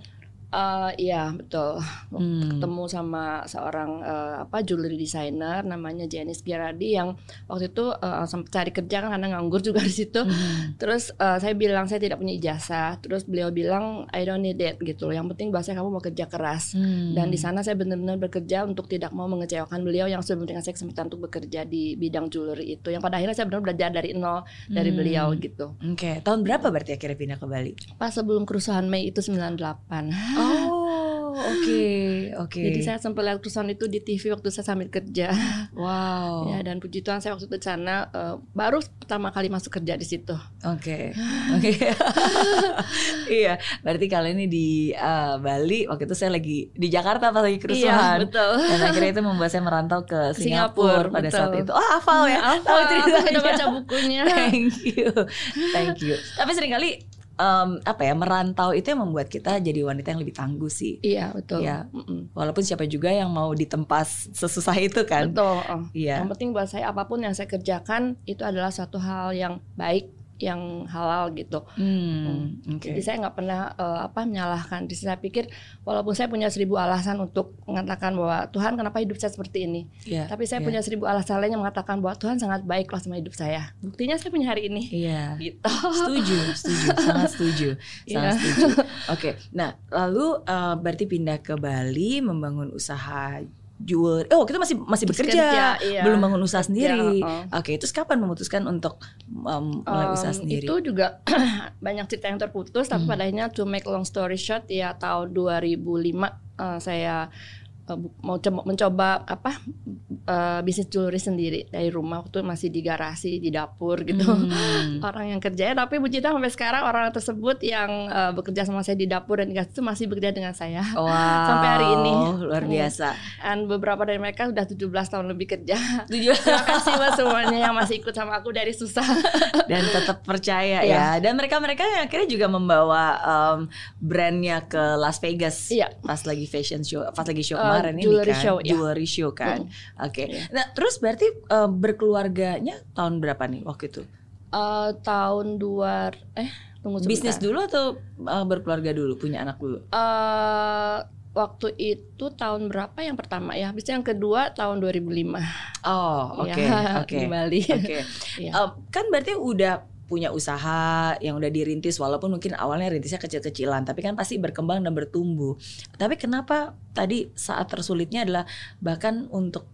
Uh, iya betul. Hmm. Ketemu sama seorang uh, apa jewelry designer namanya Janice Gerardi yang waktu itu uh, sempat cari kerja kan karena nganggur juga di situ. Hmm. Terus uh, saya bilang saya tidak punya ijazah. Terus beliau bilang I don't need it gitu. Yang penting bahasanya kamu mau kerja keras. Hmm. Dan di sana saya benar-benar bekerja untuk tidak mau mengecewakan beliau yang sudah memberikan saya kesempatan untuk bekerja di bidang jewelry itu. Yang pada akhirnya saya benar-benar belajar dari nol hmm. dari beliau gitu. Oke. Okay. Tahun berapa berarti akhirnya pindah ke Bali? Pas sebelum kerusuhan Mei itu sembilan puluh delapan. Oh, oke, okay, oke. Okay. Jadi saya sempat lihat kerusuhan itu di T V waktu saya sambil kerja. Wow. Ya, dan puji Tuhan saya waktu itu di sana uh, baru pertama kali masuk kerja di situ. Oke, okay. oke. Okay. Iya, berarti kali ini di uh, Bali. Waktu itu saya lagi di Jakarta pas lagi kerusuhan. Iya, betul. Dan akhirnya itu membuat saya merantau ke Singapura, Singapura pada betul. saat itu. Oh, hafal ya. Hafal. Saya udah baca bukunya. Thank you, thank you. Tapi seringkali Um, apa ya, merantau itu yang membuat kita jadi wanita yang lebih tangguh sih. Iya betul ya, walaupun siapa juga yang mau ditempas sesusah itu kan. Betul oh. ya. Yang penting buat saya apapun yang saya kerjakan itu adalah suatu hal yang baik, yang halal gitu. Hmm, okay. Jadi saya nggak pernah uh, apa menyalahkan. Jadi saya pikir walaupun saya punya seribu alasan untuk mengatakan bahwa Tuhan kenapa hidup saya seperti ini, yeah, tapi saya yeah. punya seribu alasan lain yang mengatakan bahwa Tuhan sangat baiklah sama hidup saya. Buktinya saya punya hari ini. Iya. Yeah. Gitu. Setuju, setuju, sangat setuju, sangat yeah. setuju. Oke. Okay. Nah, lalu uh, berarti pindah ke Bali, membangun usaha jual. Oh, kita masih masih bekerja, bekerja iya. belum bangun usaha sendiri. Ya, oh. Oke, okay, terus kapan memutuskan untuk um, mulai um, usaha sendiri? Itu juga banyak cerita yang terputus, tapi hmm. pada akhirnya to make long story short, ya tahun dua ribu lima uh, saya uh, mau coba, mencoba apa uh, bisnis jewelry sendiri dari rumah, waktu masih di garasi, di dapur gitu. Hmm. Orang yang kerjanya, tapi puji Tuhan sampai sekarang orang tersebut yang uh, bekerja sama saya di dapur dan di garasi itu masih bekerja dengan saya. Wow. Sampai hari ini. Luar biasa. Dan beberapa dari mereka sudah tujuh belas tahun lebih kerja. Terima kasih buat semuanya yang masih ikut sama aku dari susah dan tetap percaya ya. Dan mereka-mereka yang akhirnya juga membawa um, brandnya ke Las Vegas. Iya. Pas lagi fashion show, pas lagi show kemarin uh, ini jewelry kan. Show, ya. Jewelry show kan. Hmm. Oke. Okay. Nah, terus berarti uh, berkeluarganya tahun berapa nih waktu itu? Uh, tahun dua eh tunggu sebentar. Bisnis dulu atau uh, berkeluarga dulu, punya anak dulu? Uh, waktu itu tahun berapa yang pertama ya? Habis yang kedua tahun dua ribu lima. Oh, oke, okay, ya, oke. Okay. Di Bali. Oke. Okay. Ya. Uh, kan berarti udah punya usaha yang udah dirintis, walaupun mungkin awalnya rintisnya kecil-kecilan, tapi kan pasti berkembang dan bertumbuh. Tapi kenapa tadi saat tersulitnya adalah bahkan untuk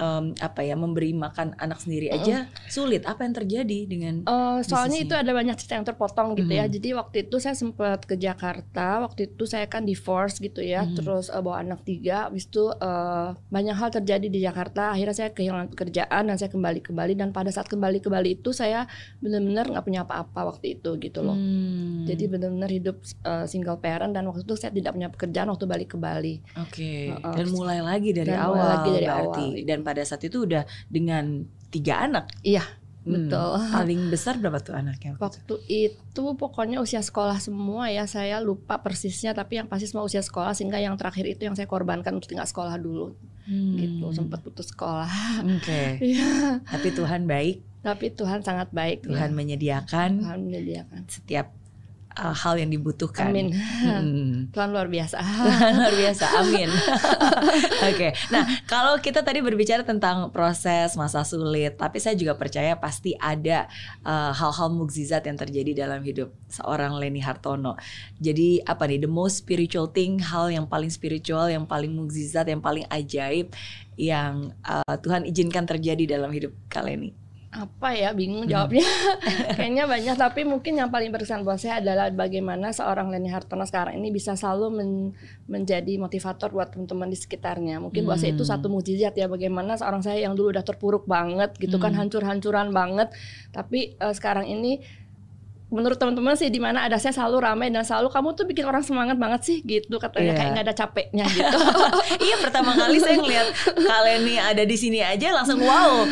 um, apa ya, memberi makan anak sendiri aja mm-hmm. sulit. Apa yang terjadi dengan uh, soalnya bisnisnya? Itu ada banyak cerita yang terpotong gitu mm-hmm. ya. Jadi waktu itu saya sempat ke Jakarta. Waktu itu saya kan divorce gitu ya mm-hmm. terus uh, bawa anak tiga. Habis itu uh, banyak hal terjadi di Jakarta. Akhirnya saya kehilangan pekerjaan dan saya kembali ke Bali. Dan pada saat kembali ke Bali itu saya benar-benar gak punya apa-apa waktu itu gitu loh mm-hmm. Jadi benar-benar hidup uh, single parent. Dan waktu itu saya tidak punya pekerjaan waktu balik ke Bali. Oke okay. uh, uh, Dan mulai lagi dari awal lagi dari berarti awal. Dan pada saat itu udah dengan tiga anak. Iya, hmm, betul. Paling besar berapa tuh anaknya? Waktu itu pokoknya usia sekolah semua ya, saya lupa persisnya. Tapi yang pasti semua usia sekolah, sehingga yang terakhir itu yang saya korbankan untuk tinggal sekolah dulu. Hmm. Gitu, sempat putus sekolah. Oke. Okay. Ya. Tapi Tuhan baik. Tapi Tuhan sangat baik. Tuhan ya. menyediakan. Tuhan menyediakan setiap hal yang dibutuhkan. Amin. Hmm. Tuhan luar biasa. Tuhan luar biasa. Amin. Oke. Okay. Nah, kalau kita tadi berbicara tentang proses masa sulit, tapi saya juga percaya pasti ada uh, hal-hal mukjizat yang terjadi dalam hidup seorang Leni Hartono. Jadi apa nih the most spiritual thing, hal yang paling spiritual, yang paling mukjizat, yang paling ajaib yang uh, Tuhan izinkan terjadi dalam hidup Kak Leni? Apa ya, bingung jawabnya. Kayaknya banyak, tapi mungkin yang paling berkesan buat saya adalah bagaimana seorang Leni Hartono sekarang ini bisa selalu men, menjadi motivator buat teman-teman di sekitarnya. Mungkin hmm. buat saya itu satu mukjizat ya, bagaimana seorang saya yang dulu udah terpuruk banget gitu hmm. kan, hancur-hancuran banget, tapi uh, sekarang ini menurut teman-teman sih, di mana ada saya selalu ramai dan selalu kamu tuh bikin orang semangat banget sih gitu katanya yeah. kayak nggak ada capeknya gitu. Iya, pertama kali saya ngeliat Kak Leni ada di sini aja langsung wow.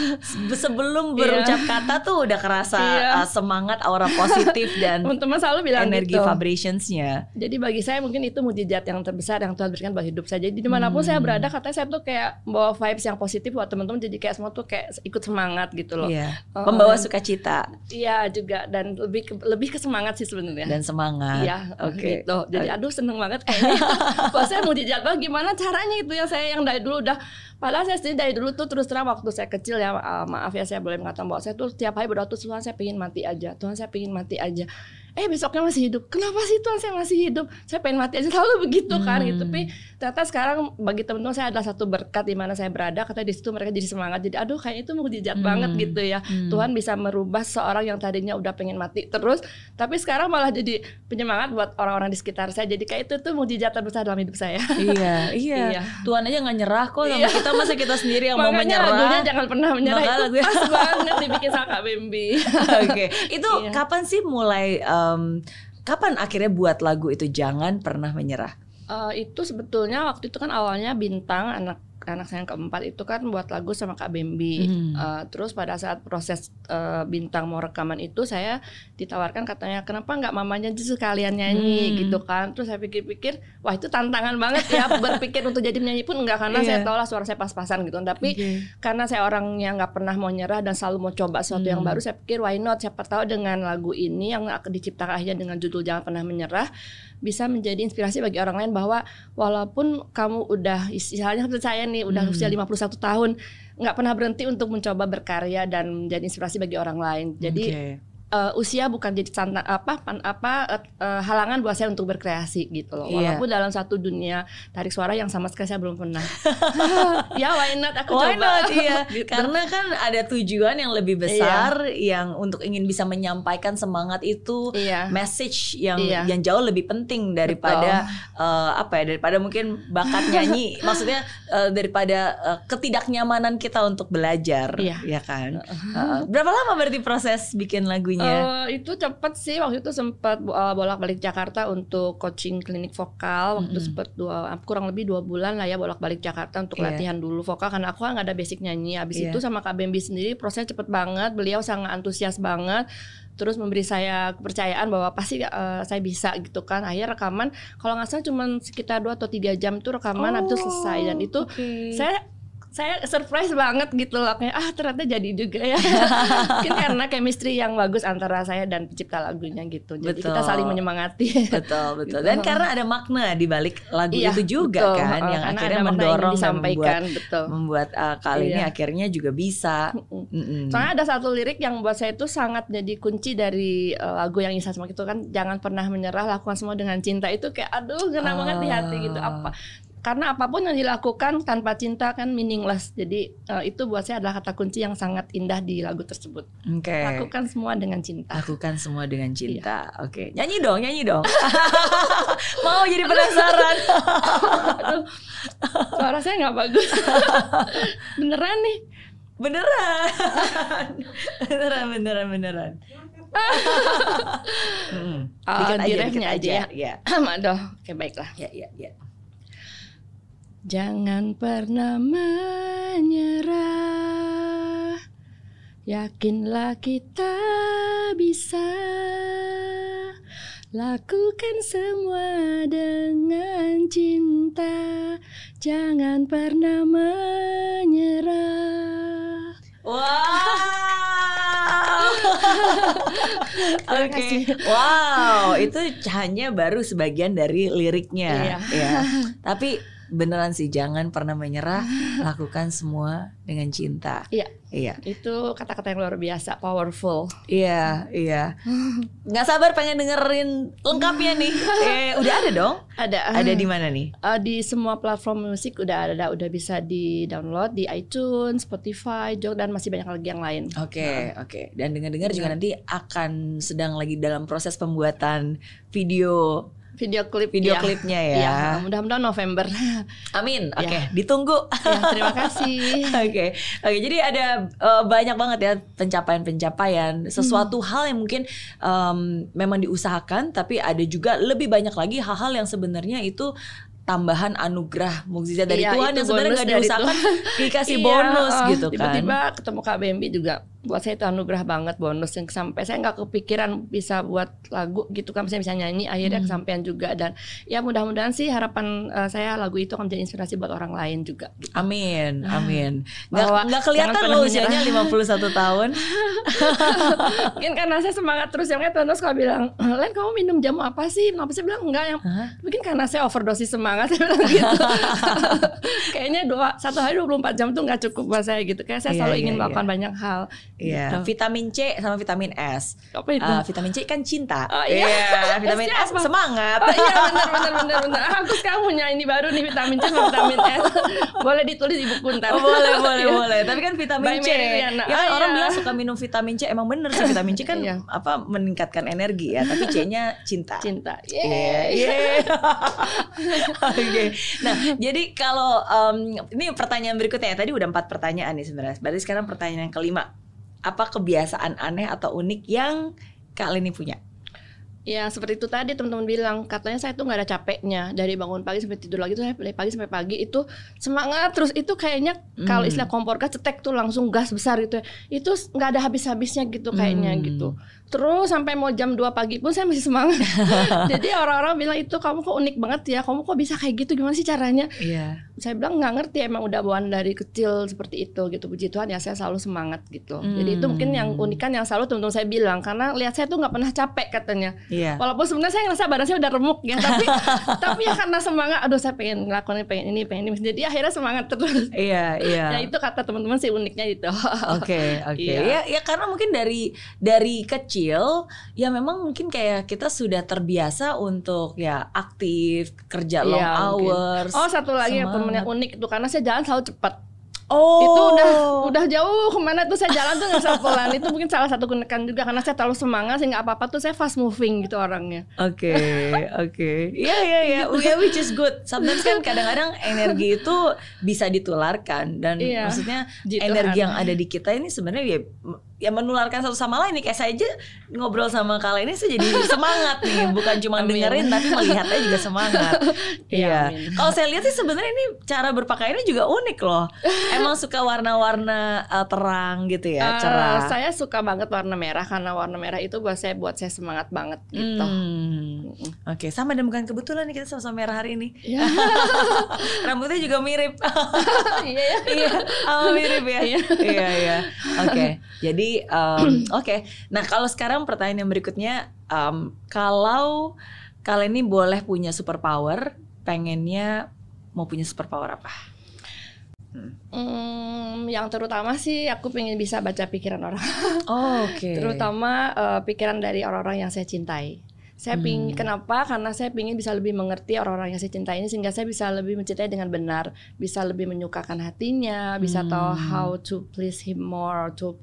Sebelum berucap yeah. kata tuh udah kerasa yeah. uh, semangat, aura positif dan teman-teman selalu bilang energi gitu. Vibrationsnya. Jadi bagi saya mungkin itu mukjizat yang terbesar yang Tuhan berikan buat hidup saya. Jadi dimanapun hmm. saya berada, katanya saya tuh kayak bawa vibes yang positif buat teman-teman. Jadi kayak semua tuh kayak ikut semangat gitu loh. Yeah. Um, Pembawa sukacita. Iya juga, dan lebih ke, lebih ke semangat sih sebenarnya. Dan semangat. Iya, oke. Okay. Gitu. Jadi aduh seneng banget kayaknya. Pas saya mau dijadwal gimana caranya gitu ya, saya yang dari dulu udah, padahal saya sendiri dari dulu tuh terus terang waktu saya kecil ya, uh, maaf ya saya boleh mengatakan bahwa saya tuh tiap hari berdoa tuh Tuhan saya pengen mati aja, Tuhan saya pengen mati aja. Eh besoknya masih hidup. Kenapa sih Tuhan saya masih hidup? Saya pengen mati aja, selalu begitu kan hmm. gitu. Tapi ternyata sekarang bagi teman-teman saya adalah satu berkat di mana saya berada. Katanya di situ mereka jadi semangat. Jadi aduh kayaknya itu mukjizat hmm. banget gitu ya. Hmm. Tuhan bisa merubah seorang yang tadinya udah pengen mati terus, tapi sekarang malah jadi penyemangat buat orang-orang di sekitar saya. Jadi kayak itu tuh mukjizat terbesar dalam hidup saya. Iya, iya. iya. Tuhan aja nggak nyerah kok sama iya. kita, masa kita sendiri yang makanya mau menyerah. Makanya lagunya jangan pernah menyerah. Maka itu pas banget dibikin sama Kak Bembi. Oke, itu iya. kapan sih mulai uh, Um, kapan akhirnya buat lagu itu Jangan Pernah Menyerah? Uh, itu sebetulnya waktu itu kan awalnya Bintang, anak anak saya yang keempat itu kan buat lagu sama Kak Bembi. Hmm. Uh, terus pada saat proses uh, Bintang mau rekaman itu saya ditawarkan katanya kenapa nggak mamanya aja sekalian nyanyi hmm. gitu kan. Terus saya pikir-pikir wah itu tantangan banget ya berpikir untuk jadi penyanyi pun enggak, karena yeah. saya tahu lah suara saya pas-pasan gitu. Tapi okay. karena saya orangnya nggak pernah mau nyerah dan selalu mau coba sesuatu hmm. yang baru, saya pikir why not, siapa tahu dengan lagu ini yang akan diciptakan akhirnya dengan judul Jangan Pernah Menyerah bisa menjadi inspirasi bagi orang lain bahwa walaupun kamu udah istilahnya seperti saya nih udah hmm. usia lima puluh satu tahun nggak pernah berhenti untuk mencoba berkarya dan menjadi inspirasi bagi orang lain. Jadi okay. uh, usia bukan jadi santa, apa pan, apa uh, uh, halangan buat saya untuk berkreasi gitu loh. Yeah. Walaupun dalam satu dunia tarik suara yang sama sekali saya belum pernah. Ya why not aku why coba. Not, iya. Gitu. Karena kan ada tujuan yang lebih besar yeah. yang untuk ingin bisa menyampaikan semangat itu, yeah. message yang yeah. yang jauh lebih penting daripada uh, apa ya, daripada mungkin bakat nyanyi. Maksudnya uh, daripada uh, ketidaknyamanan kita untuk belajar, yeah. ya kan. Uh, berapa lama berarti proses bikin lagunya? Uh, itu cepet sih, waktu itu sempat uh, bolak-balik Jakarta untuk coaching klinik vokal. Waktu mm-hmm. sempat dua, kurang lebih dua bulan lah ya bolak-balik Jakarta untuk yeah. latihan dulu vokal, karena aku kan gak ada basic nyanyi. Abis yeah. itu sama Kak Bembi sendiri prosesnya cepet banget, beliau sangat antusias banget. Terus memberi saya kepercayaan bahwa pasti uh, saya bisa gitu kan. Akhirnya rekaman, kalau gak salah cuma sekitar dua atau tiga jam tuh rekaman, habis oh, itu selesai. Dan itu okay. saya saya surprise banget gitu loh, kayak ah ternyata jadi juga ya. Mungkin karena chemistry yang bagus antara saya dan pencipta lagunya gitu. Jadi betul. Kita saling menyemangati. Betul, betul. Gitu. Dan karena ada makna di balik lagu iya, itu juga betul. Kan uh, yang akhirnya mendorong yang disampaikan, membuat, betul. Membuat uh, kali iya. ini akhirnya juga bisa. Mm-mm. Soalnya ada satu lirik yang buat saya itu sangat jadi kunci dari uh, lagu yang Insan Semak itu kan, jangan pernah menyerah, lakukan semua dengan cinta. Itu kayak aduh kena uh. banget di hati gitu. Apa Karena apapun yang dilakukan tanpa cinta kan meaningless. Jadi uh, itu buat saya adalah kata kunci yang sangat indah di lagu tersebut. Okay. Lakukan semua dengan cinta. Lakukan semua dengan cinta. Iya. Oke, okay. Nyanyi dong, nyanyi dong. Mau jadi penasaran. Aduh, suara saya nggak bagus. Beneran nih. Beneran. beneran, beneran, beneran. hmm. Oh, dikit aja, dikit aja, aja ya. Aduh, oke, baiklah. Ya, ya, ya. Jangan pernah menyerah, yakinlah kita bisa, lakukan semua dengan cinta, jangan pernah menyerah. Wow. Oke, okay. Wow, itu hanya baru sebagian dari liriknya. Iya. Ya. Tapi beneran sih, jangan pernah menyerah, lakukan semua dengan cinta. Iya, iya. Itu kata-kata yang luar biasa, powerful. Iya, iya. Nggak sabar pengen dengerin lengkapnya nih. Eh, udah ada dong? Ada. Ada di mana nih? Uh, di semua platform musik udah ada, udah bisa di download di iTunes, Spotify, Jog, dan masih banyak lagi yang lain. Oke, okay, nah. Oke. Okay. Dan dengar-dengar juga nanti akan sedang lagi dalam proses pembuatan video. Video klip, video ya. Klipnya ya. Ya, mudah-mudahan November. Amin. Oke, okay. Ya. Ditunggu. Ya, terima kasih. Oke, okay. Oke. Jadi ada uh, banyak banget ya pencapaian-pencapaian. Sesuatu hmm. hal yang mungkin um, memang diusahakan, tapi ada juga lebih banyak lagi hal-hal yang sebenarnya itu tambahan anugerah mukjizat dari iya, Tuhan yang sebenarnya nggak diusahakan dikasih iya, bonus uh, gitu kan. Tiba-tiba ketemu Kak Bembi juga buat saya itu anugerah banget, bonus yang sampai saya nggak kepikiran bisa buat lagu gitu kan, saya bisa nyanyi akhirnya hmm. kesampaian juga, dan ya mudah-mudahan sih harapan uh, saya lagu itu akan menjadi inspirasi buat orang lain juga. Gitu. Amin, amin. Nggak kelihatan loh usianya lima puluh satu tahun. Mungkin karena saya semangat terus, yang kayak Tuhan kalau bilang, Len kamu minum jamu apa sih? Kenapa sih bilang enggak? Yang huh? Mungkin karena saya overdosis semangat. Gitu. Kayaknya dua, satu hari dua puluh empat jam tuh gak cukup buat saya gitu. Kayak saya yeah, selalu ingin yeah, melakukan yeah. banyak hal yeah. gitu. Vitamin C sama vitamin S. Apa itu? Uh, vitamin C kan cinta. Oh, iya. Yeah. Vitamin S, S semangat. Oh iya, bener bener bener bener. Aku sekarang punya ini baru nih, vitamin C sama vitamin S. Boleh ditulis di buku ntar. Oh, boleh boleh boleh. Tapi kan vitamin By C. Ya kan oh, orang iya. bilang suka minum vitamin C. Emang bener sih vitamin C kan yeah. apa meningkatkan energi ya. Tapi C-nya cinta. Cinta. Yeah. Yeah. Yeah. Oke, okay. Nah jadi kalau um, ini pertanyaan berikutnya ya, tadi udah empat pertanyaan nih sebenarnya. Berarti sekarang pertanyaan yang kelima, apa kebiasaan aneh atau unik yang Kak Leni punya? Ya seperti itu tadi teman-teman bilang, katanya saya tuh nggak ada capeknya, dari bangun pagi sampai tidur lagi tuh saya dari pagi sampai pagi itu semangat terus, itu kayaknya hmm. kalau istilah kompor gas cetek tuh langsung gas besar gitu ya, itu nggak ada habis-habisnya gitu kayaknya hmm. gitu. Terus sampai mau jam dua pagi pun saya masih semangat. Jadi orang-orang bilang itu kamu kok unik banget ya, kamu kok bisa kayak gitu, gimana sih caranya? Yeah. Saya bilang nggak ngerti, emang udah bawaan dari kecil seperti itu gitu. Puji Tuhan ya saya selalu semangat gitu. Hmm. Jadi itu mungkin yang unikan yang selalu teman-teman saya bilang, karena lihat saya tuh nggak pernah capek katanya. Yeah. Walaupun sebenarnya saya ngerasa badan saya udah remuk ya, tapi tapi ya karena semangat, aduh saya pengen ngelakuin, pengen ini, pengen ini. Jadi akhirnya semangat terus. Iya, yeah, iya. Yeah. Nah itu kata teman-teman sih uniknya gitu. Oke, oke. Ya, ya karena mungkin dari dari kecil ya memang mungkin kayak kita sudah terbiasa untuk ya aktif, kerja long yeah, hours. Mungkin. Oh, satu lagi yang temennya unik tuh karena saya jalan selalu cepat. Oh. Itu udah udah jauh kemana tuh saya jalan tuh nggak usah pelan. Itu mungkin salah satu keunikan juga karena saya terlalu semangat sih, nggak apa-apa tuh saya fast moving gitu orangnya. Oke, oke. Iya iya iya. Ya which is good. Sometimes kan kadang-kadang energi itu bisa ditularkan, dan yeah. maksudnya gitu, energi kan yang ada di kita ini sebenarnya ya, ya menularkan satu sama lain nih. Kayak saya aja ngobrol sama Kak Leni saya jadi semangat nih, bukan cuma amin. Dengerin tapi melihatnya juga semangat. Iya. Yeah. Kalau saya lihat sih sebenarnya ini cara berpakaiannya juga unik loh. Emang suka warna-warna uh, terang gitu ya, uh, cerah. Saya suka banget warna merah karena warna merah itu buat saya buat saya semangat banget gitu. Hmm. Oke, okay. Sama dan bukan kebetulan nih kita sama-sama merah hari ini. Yeah. Rambutnya juga mirip. Iya ya. Iya, sama mirip ya. Iya iya. Oke. Jadi um, oke. Okay. Nah, kalau sekarang pertanyaan yang berikutnya, um, kalau kalian ini boleh punya superpower, pengennya mau punya superpower apa? Hmm. Hmm, yang terutama sih aku pengen bisa baca pikiran orang. Oh, oke. Okay. Terutama uh, pikiran dari orang-orang yang saya cintai. Saya pingin, hmm. kenapa? Karena saya pingin bisa lebih mengerti orang-orang yang saya cintai ini, sehingga saya bisa lebih mencintai dengan benar, bisa lebih menyukakan hatinya, bisa hmm. tahu how to please him more, to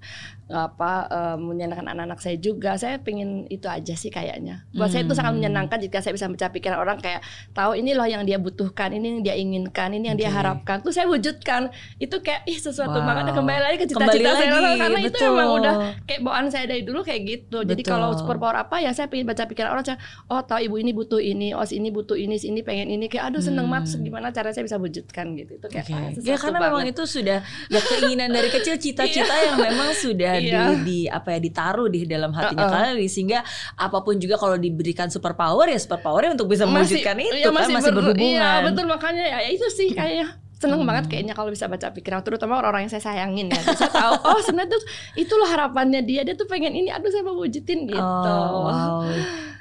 apa uh, menyenangkan anak-anak saya juga. Saya pingin itu aja sih kayaknya. Buat hmm. saya itu sangat menyenangkan jika saya bisa membaca pikiran orang, kayak tahu ini loh yang dia butuhkan, ini yang dia inginkan, ini yang okay. dia harapkan. Terus saya wujudkan. Itu kayak ih sesuatu wow. banget. Kembali lagi ke cita-cita saya lagi. Karena betul. Itu memang udah kayak bawaan saya dari dulu kayak gitu. Betul. Jadi kalau superpower apa ya, saya pingin baca pikiran orang. Oh tahu ibu ini butuh ini, oh ini butuh ini, ini pengen ini, kayak aduh seneng hmm. banget gimana cara saya bisa wujudkan gitu. Itu kayak okay. ya karena banget. Memang itu sudah ya keinginan dari kecil, cita-cita yang memang sudah yeah. di, di apa ya ditaruh di dalam hatinya uh-uh. kalian, sehingga apapun juga kalau diberikan superpower ya superpowernya untuk bisa mewujudkan masih, itu ya, kan masih, masih ber, berhubungan. Iya betul, makanya ya, ya itu sih kayaknya. Seneng hmm. banget kayaknya kalau bisa baca pikiran, terutama orang-orang yang saya sayangin ya. Saya tahu oh sebenarnya tuh itulah harapannya dia, dia tuh pengen ini, aduh saya mau wujudin gitu. Oh, wow.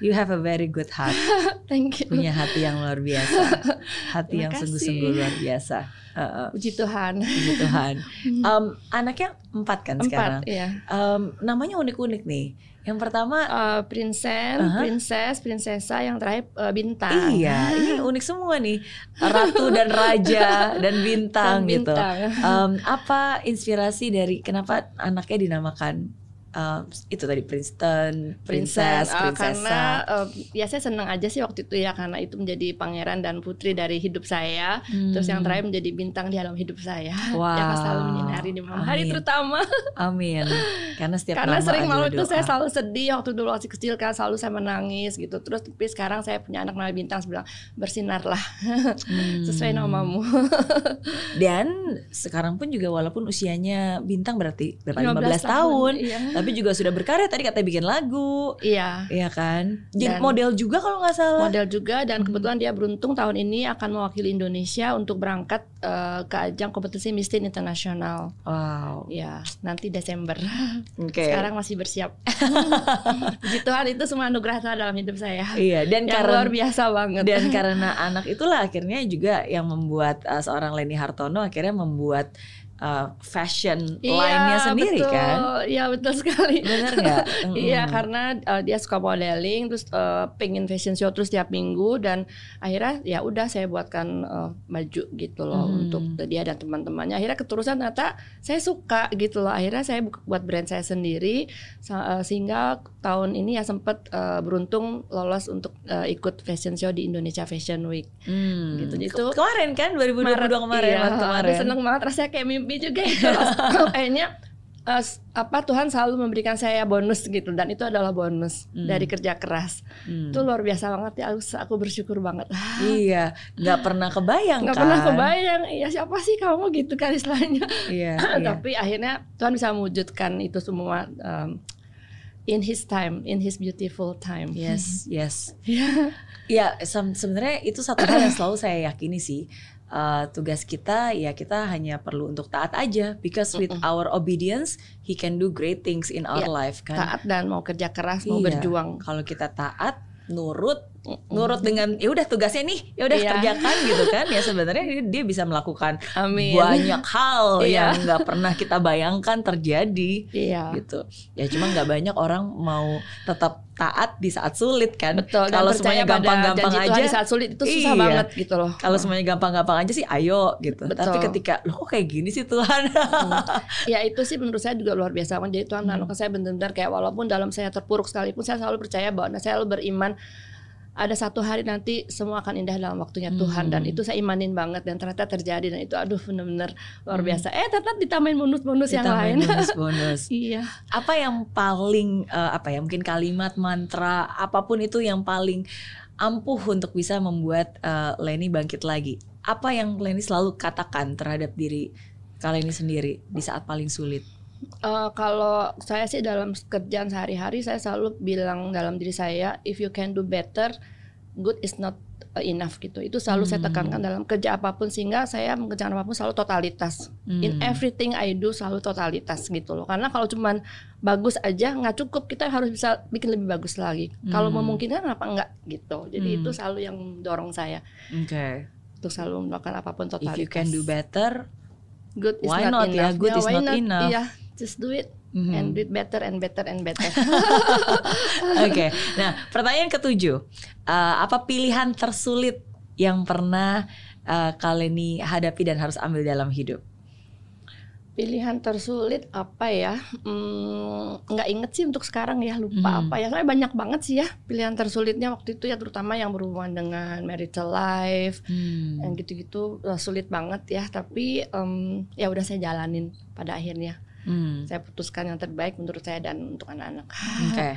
You have a very good heart. Thank you. Punya hati yang luar biasa. Hati yang sungguh-sungguh luar biasa. Uh, Puji Tuhan. Puji Tuhan. Um, anaknya empat kan empat, sekarang. Iya. Um, namanya unik-unik nih. Yang pertama uh, Prinsen, uh-huh. Princess, Prinsesa, yang terakhir uh, Bintang. Iya, ini unik semua nih. Ratu dan Raja dan Bintang, dan Bintang. gitu. Um, apa inspirasi dari kenapa anaknya dinamakan Uh, itu tadi Princeton, Princess, uh, Princesa. Karena uh, ya saya senang aja sih waktu itu ya, karena itu menjadi pangeran dan putri dari hidup saya. Hmm. Terus yang terakhir menjadi bintang di dalam hidup saya. Wow. Yang selalu menyinari di malam hari terutama. Amin. Karena setiap karena sering malam itu saya selalu sedih waktu dulu masih kecil kan, selalu saya menangis gitu. Terus tapi sekarang saya punya anak namanya Bintang, saya bilang bersinarlah hmm. sesuai namamu. Dan sekarang pun juga walaupun usianya Bintang berarti berapa lima belas tahun. Iya. Tapi juga sudah berkarya, tadi katanya bikin lagu. Iya. Iya kan? Dan model juga kalau gak salah. Model juga, dan kebetulan dia beruntung tahun ini akan mewakili Indonesia untuk berangkat uh, ke ajang kompetisi Miss Teen Internasional. Wow. Iya, nanti Desember. Okay. Sekarang masih bersiap. Puji Tuhan, itu semua anugerah Tuhan dalam hidup saya. Iya, dan yang karena luar biasa banget. Dan karena anak itulah akhirnya juga yang membuat uh, seorang Leni Hartono akhirnya membuat Uh, fashion iya, line-nya sendiri betul. Kan? Iya betul sekali. Benar nggak? Iya karena uh, dia suka modeling, terus uh, pengen fashion show terus tiap minggu, dan akhirnya ya udah saya buatkan uh, baju gitu loh hmm. untuk dia dan teman-temannya. Akhirnya keterusan ternyata saya suka gitu loh. Akhirnya saya buat brand saya sendiri, sehingga tahun ini ya sempat uh, beruntung lolos untuk uh, ikut fashion show di Indonesia Fashion Week. Hmm. Gitu gitu. Kemarin kan dua ribu dua puluh dua Maret, kemarin. Iya, kemarin. Seneng banget rasanya kayak mimpi juga ya. Kayaknya uh, apa Tuhan selalu memberikan saya bonus gitu, dan itu adalah bonus hmm. dari kerja keras. Hmm. Itu luar biasa banget ya, aku bersyukur banget. Iya, nggak pernah kebayang. Nggak pernah kebayang. Iya siapa sih kamu gitu kan istilahnya. Iya, iya. Tapi akhirnya Tuhan bisa mewujudkan itu semua. Um, In his time, in his beautiful time. Yes, yes. Ya, yeah. yeah, sebenarnya itu satu hal yang selalu saya yakini sih. Uh, tugas kita ya kita hanya perlu untuk taat aja, because with mm-mm. our obedience he can do great things in our yeah, life kan. Taat dan mau kerja keras, mau yeah. berjuang. Kalau kita taat, nurut, nurut dengan ya udah tugasnya nih, ya udah yeah. kerjakan gitu kan. Ya sebenarnya dia bisa melakukan Amin. banyak hal yeah. yang nggak pernah kita bayangkan terjadi yeah. gitu. Ya cuma nggak banyak orang mau tetap taat di saat sulit kan. Betul. Kalau semuanya gampang-gampang aja di saat sulit itu susah iya. banget gitu loh. Kalau semuanya gampang-gampang aja sih ayo gitu. Betul. Tapi ketika loh kok kayak gini sih Tuhan. Hmm. Ya itu sih menurut saya juga luar biasa. Jadi Tuhan menurut hmm. saya benar-benar kayak walaupun dalam saya terpuruk sekalipun, saya selalu percaya bahwa saya selalu beriman ada satu hari nanti semua akan indah dalam waktunya Tuhan. Hmm. Dan itu saya imanin banget, dan ternyata terjadi, dan itu aduh benar-benar luar biasa. Hmm. Eh ternyata ditambahin bonus-bonus yang lain. Bonus-bonus. Iya. Apa yang paling uh, apa ya mungkin kalimat mantra apapun itu yang paling ampuh untuk bisa membuat uh, Leni bangkit lagi. Apa yang Leni selalu katakan terhadap diri kalian sendiri di saat paling sulit? Uh, kalau saya sih dalam kerjaan sehari-hari saya selalu bilang dalam diri saya, if you can do better, good is not enough gitu. Itu selalu hmm. saya tekankan dalam kerja apapun, sehingga saya mengerjakan apapun selalu totalitas. Hmm. In everything I do selalu totalitas gitu loh. Karena kalau cuman bagus aja nggak cukup, kita harus bisa bikin lebih bagus lagi. Hmm. Kalau memungkinkan kenapa enggak gitu. Jadi hmm. itu selalu yang dorong saya. Oke. Okay. Untuk selalu melakukan apapun totalitas. If you can do better, good is why not, not enough. Ya, good yeah, is not enough. Iya. Just do it. Mm-hmm. And do it better and better and better. Oke, okay. Nah pertanyaan ketujuh, uh, apa pilihan tersulit yang pernah uh, Kaleni hadapi dan harus ambil dalam hidup? Pilihan tersulit apa ya? Nggak hmm, inget sih untuk sekarang ya, lupa hmm. apa ya. Soalnya banyak banget sih ya pilihan tersulitnya waktu itu ya, terutama yang berhubungan dengan marital life, hmm. yang gitu-gitu sulit banget ya. Tapi um, ya udah saya jalanin pada akhirnya. Hmm. Saya putuskan yang terbaik menurut saya dan untuk anak-anak. Oke, okay. ya.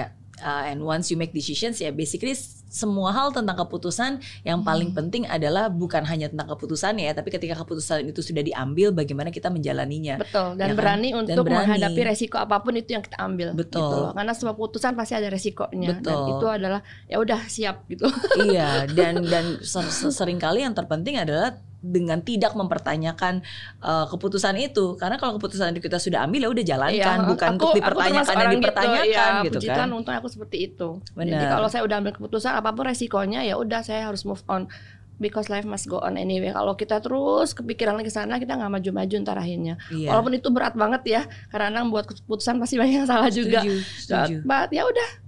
Yeah. Uh, and once you make decisions, ya basically semua hal tentang keputusan yang hmm. paling penting adalah bukan hanya tentang keputusannya ya, tapi ketika keputusan itu sudah diambil, bagaimana kita menjalaninya. Betul. Dan ya berani kan? Untuk dan berani. menghadapi resiko apapun itu yang kita ambil. Betul. Gitu loh. Karena semua keputusan pasti ada resikonya. Betul. Dan itu adalah ya udah siap gitu. Iya. Dan dan seringkali yang terpenting adalah dengan tidak mempertanyakan uh, keputusan itu, karena kalau keputusan itu kita sudah ambil ya udah jalankan, iya, bukan aku, untuk dipertanyakan dan dipertanyakan gitu, iya, gitu kan. Untung aku seperti itu. Bener. Jadi kalau saya udah ambil keputusan apapun resikonya ya udah saya harus move on, because life must go on anyway. Kalau kita terus kepikiran ke sana kita nggak maju-maju ntar akhirnya. Iya. Walaupun itu berat banget ya, karena buat keputusan pasti banyak yang salah juga. Setuju, setuju. But, but ya udah.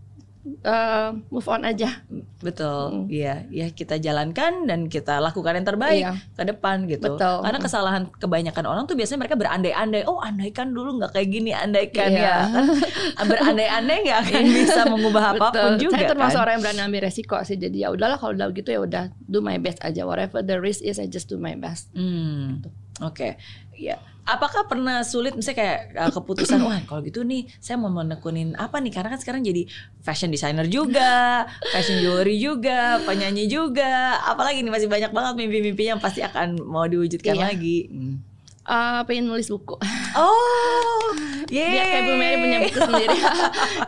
Uh, move on aja. Betul. Iya, mm. ya kita jalankan dan kita lakukan yang terbaik yeah. ke depan gitu. Betul. Karena kesalahan kebanyakan orang tuh biasanya mereka berandai-andai. Oh, andaikan dulu nggak kayak gini, andaikan yeah. ya. Kan berandai-andai nggak akan bisa mengubah apapun juga. Saya termasuk kan? orang yang berani ambil resiko sih. Jadi ya udahlah kalau udah gitu ya udah do my best aja. Whatever the risk is, I just do my best. Hmm. Gitu. Oke, okay. ya. Apakah pernah sulit misalnya kayak uh, keputusan, wah kalau gitu nih saya mau menekunin apa nih? Karena kan sekarang jadi fashion designer juga, fashion jewelry juga, penyanyi juga. Apalagi nih masih banyak banget mimpi-mimpi yang pasti akan mau diwujudkan iya. lagi. Hmm. Uh, pengen nulis buku. Oh, yeay. Biar kayak Bu Merry punya buku sendiri.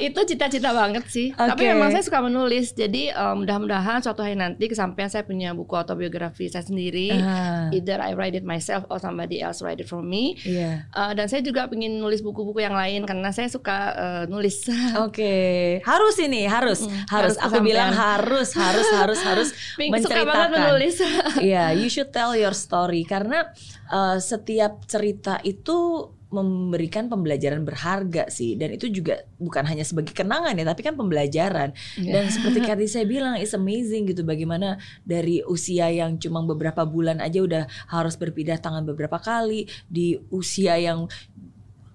Itu cita-cita banget sih. Okay. Tapi memang saya suka menulis. Jadi um, mudah-mudahan suatu hari nanti kesampaian saya punya buku autobiografi saya sendiri. Uh. Either I write it myself or somebody else write it for me. Yeah. Uh, dan saya juga pengen nulis buku-buku yang lain karena saya suka uh, nulis. Oke, okay. harus ini harus mm, harus. harus Aku bilang harus harus harus harus menceritakan. Suka banget menulis. Iya, yeah, you should tell your story karena uh, setiap cerita itu memberikan pembelajaran berharga sih, dan itu juga bukan hanya sebagai kenangan ya, tapi kan pembelajaran. Yeah. Dan seperti tadi saya bilang, it's amazing gitu bagaimana dari usia yang cuma beberapa bulan aja udah harus berpindah tangan beberapa kali, di usia yang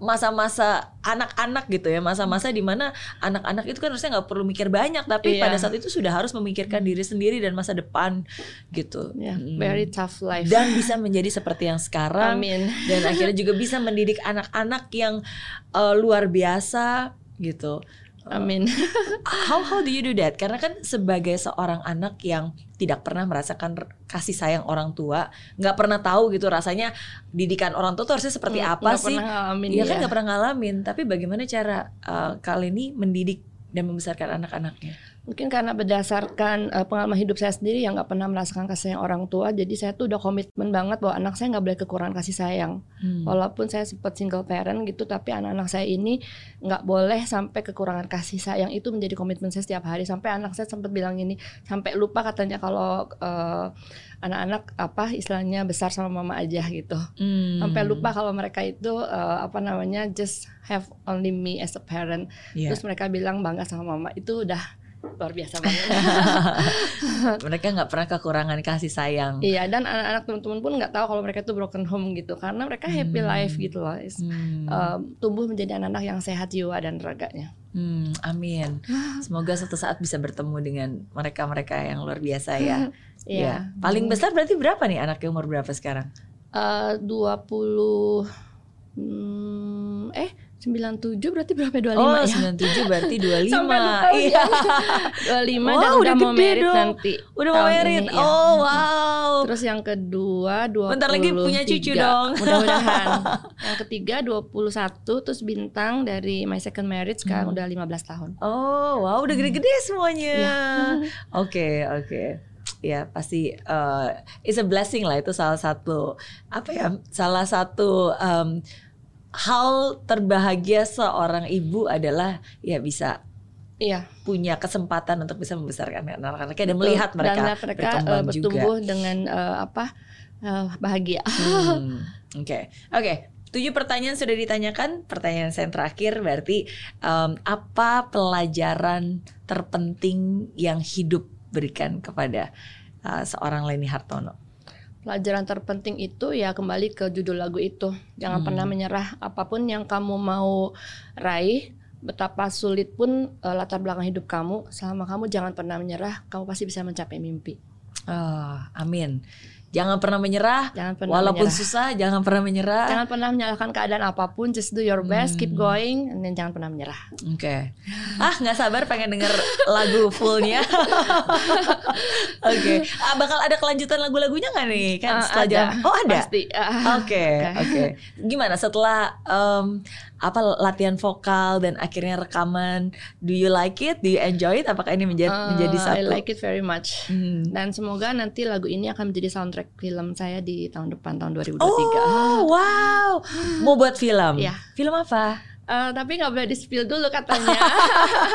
masa-masa anak-anak gitu ya, masa-masa dimana anak-anak itu kan harusnya nggak perlu mikir banyak, tapi yeah. pada saat itu sudah harus memikirkan diri sendiri dan masa depan gitu. Yeah, very tough life. Dan bisa menjadi seperti yang sekarang. Amin. Dan akhirnya juga bisa mendidik anak-anak yang uh, luar biasa gitu. Amin. how how do you do that? Karena kan sebagai seorang anak yang tidak pernah merasakan kasih sayang orang tua, nggak pernah tahu gitu rasanya didikan orang tua tuh harusnya seperti hmm, apa sih? Iya ya. Kan nggak pernah ngalamin. Tapi bagaimana cara uh, Kaleni mendidik dan membesarkan anak-anaknya? Mungkin karena berdasarkan uh, pengalaman hidup saya sendiri yang nggak pernah merasakan kasih sayang orang tua, jadi saya tuh udah komitmen banget bahwa anak saya nggak boleh kekurangan kasih sayang. Hmm. Walaupun saya sempat single parent gitu, tapi anak-anak saya ini nggak boleh sampai kekurangan kasih sayang. Itu menjadi komitmen saya setiap hari. Sampai anak saya sempat bilang ini, sampai lupa katanya kalau uh, anak-anak apa istilahnya besar sama mama aja gitu. Hmm. Sampai lupa kalau mereka itu uh, apa namanya just have only me as a parent. Yeah. Terus mereka bilang bangga sama mama, itu udah luar biasa banget. Mereka nggak pernah kekurangan kasih sayang. Iya, dan anak-anak teman-teman pun nggak tahu kalau mereka itu broken home gitu, karena mereka happy hmm. life gitu loh. Hmm. Uh, tumbuh menjadi anak-anak yang sehat jiwa dan raganya. Hmm, amin. Semoga suatu saat bisa bertemu dengan mereka-mereka yang luar biasa ya. Iya. Ya. Paling besar berarti berapa nih anaknya, umur berapa sekarang? Dua puluh. Eh. sembilan tujuh berarti berapa ya? dua puluh lima oh, ya? sembilan tujuh berarti dua puluh lima. Sampai lupa iya. dua puluh lima wow, dan udah mau married dong. nanti. Udah mau married. Ini, oh, ya. wow. Terus yang kedua dua puluh tiga. Bentar lagi punya cucu dong. Mudah-mudahan. Yang ketiga dua puluh satu, terus Bintang dari my second marriage sekarang hmm. udah lima belas tahun. Oh, wow, udah gede-gede semuanya. Oke, oke. Okay, okay. Ya pasti uh, it's a blessing lah, itu salah satu apa ya? Salah satu um, hal terbahagia seorang ibu adalah ya bisa iya. punya kesempatan untuk bisa membesarkan anak-anaknya dan melihat mereka, dan mereka berkembang uh, bertumbuh juga dengan uh, apa uh, bahagia. hmm. Oke, okay. oke. Okay. Tujuh pertanyaan sudah ditanyakan. Pertanyaan saya yang terakhir berarti um, apa pelajaran terpenting yang hidup berikan kepada uh, seorang Leni Hartono? Pelajaran terpenting itu ya kembali ke judul lagu itu. Jangan hmm. pernah menyerah, apapun yang kamu mau raih, betapa sulit pun uh, latar belakang hidup kamu, selama kamu jangan pernah menyerah, kamu pasti bisa mencapai mimpi. Oh, amin. Jangan pernah menyerah, jangan pernah walaupun menyerah. susah, jangan pernah menyerah. Jangan pernah menyalahkan keadaan apapun, just do your best, hmm. keep going, dan jangan pernah menyerah. Oke. Okay. Ah, nggak sabar pengen denger lagu fullnya. Oke. Okay. Ah, bakal ada kelanjutan lagu-lagunya nggak nih? Kan uh, setelah ada. Jalan... Oh ada. Pasti. Oke. Uh, Oke. Okay. Okay. Okay. Gimana setelah um, apa latihan vokal dan akhirnya rekaman? Do you like it? Do you enjoy it? Apakah ini menjadi uh, menjadi satu? I like it very much. Hmm. Dan semoga nanti lagu ini akan menjadi soundtrack film saya di tahun depan, tahun dua ribu dua puluh tiga. Oh wow. Mau buat film? Ya. Film apa? Uh, tapi nggak boleh di-spill dulu katanya.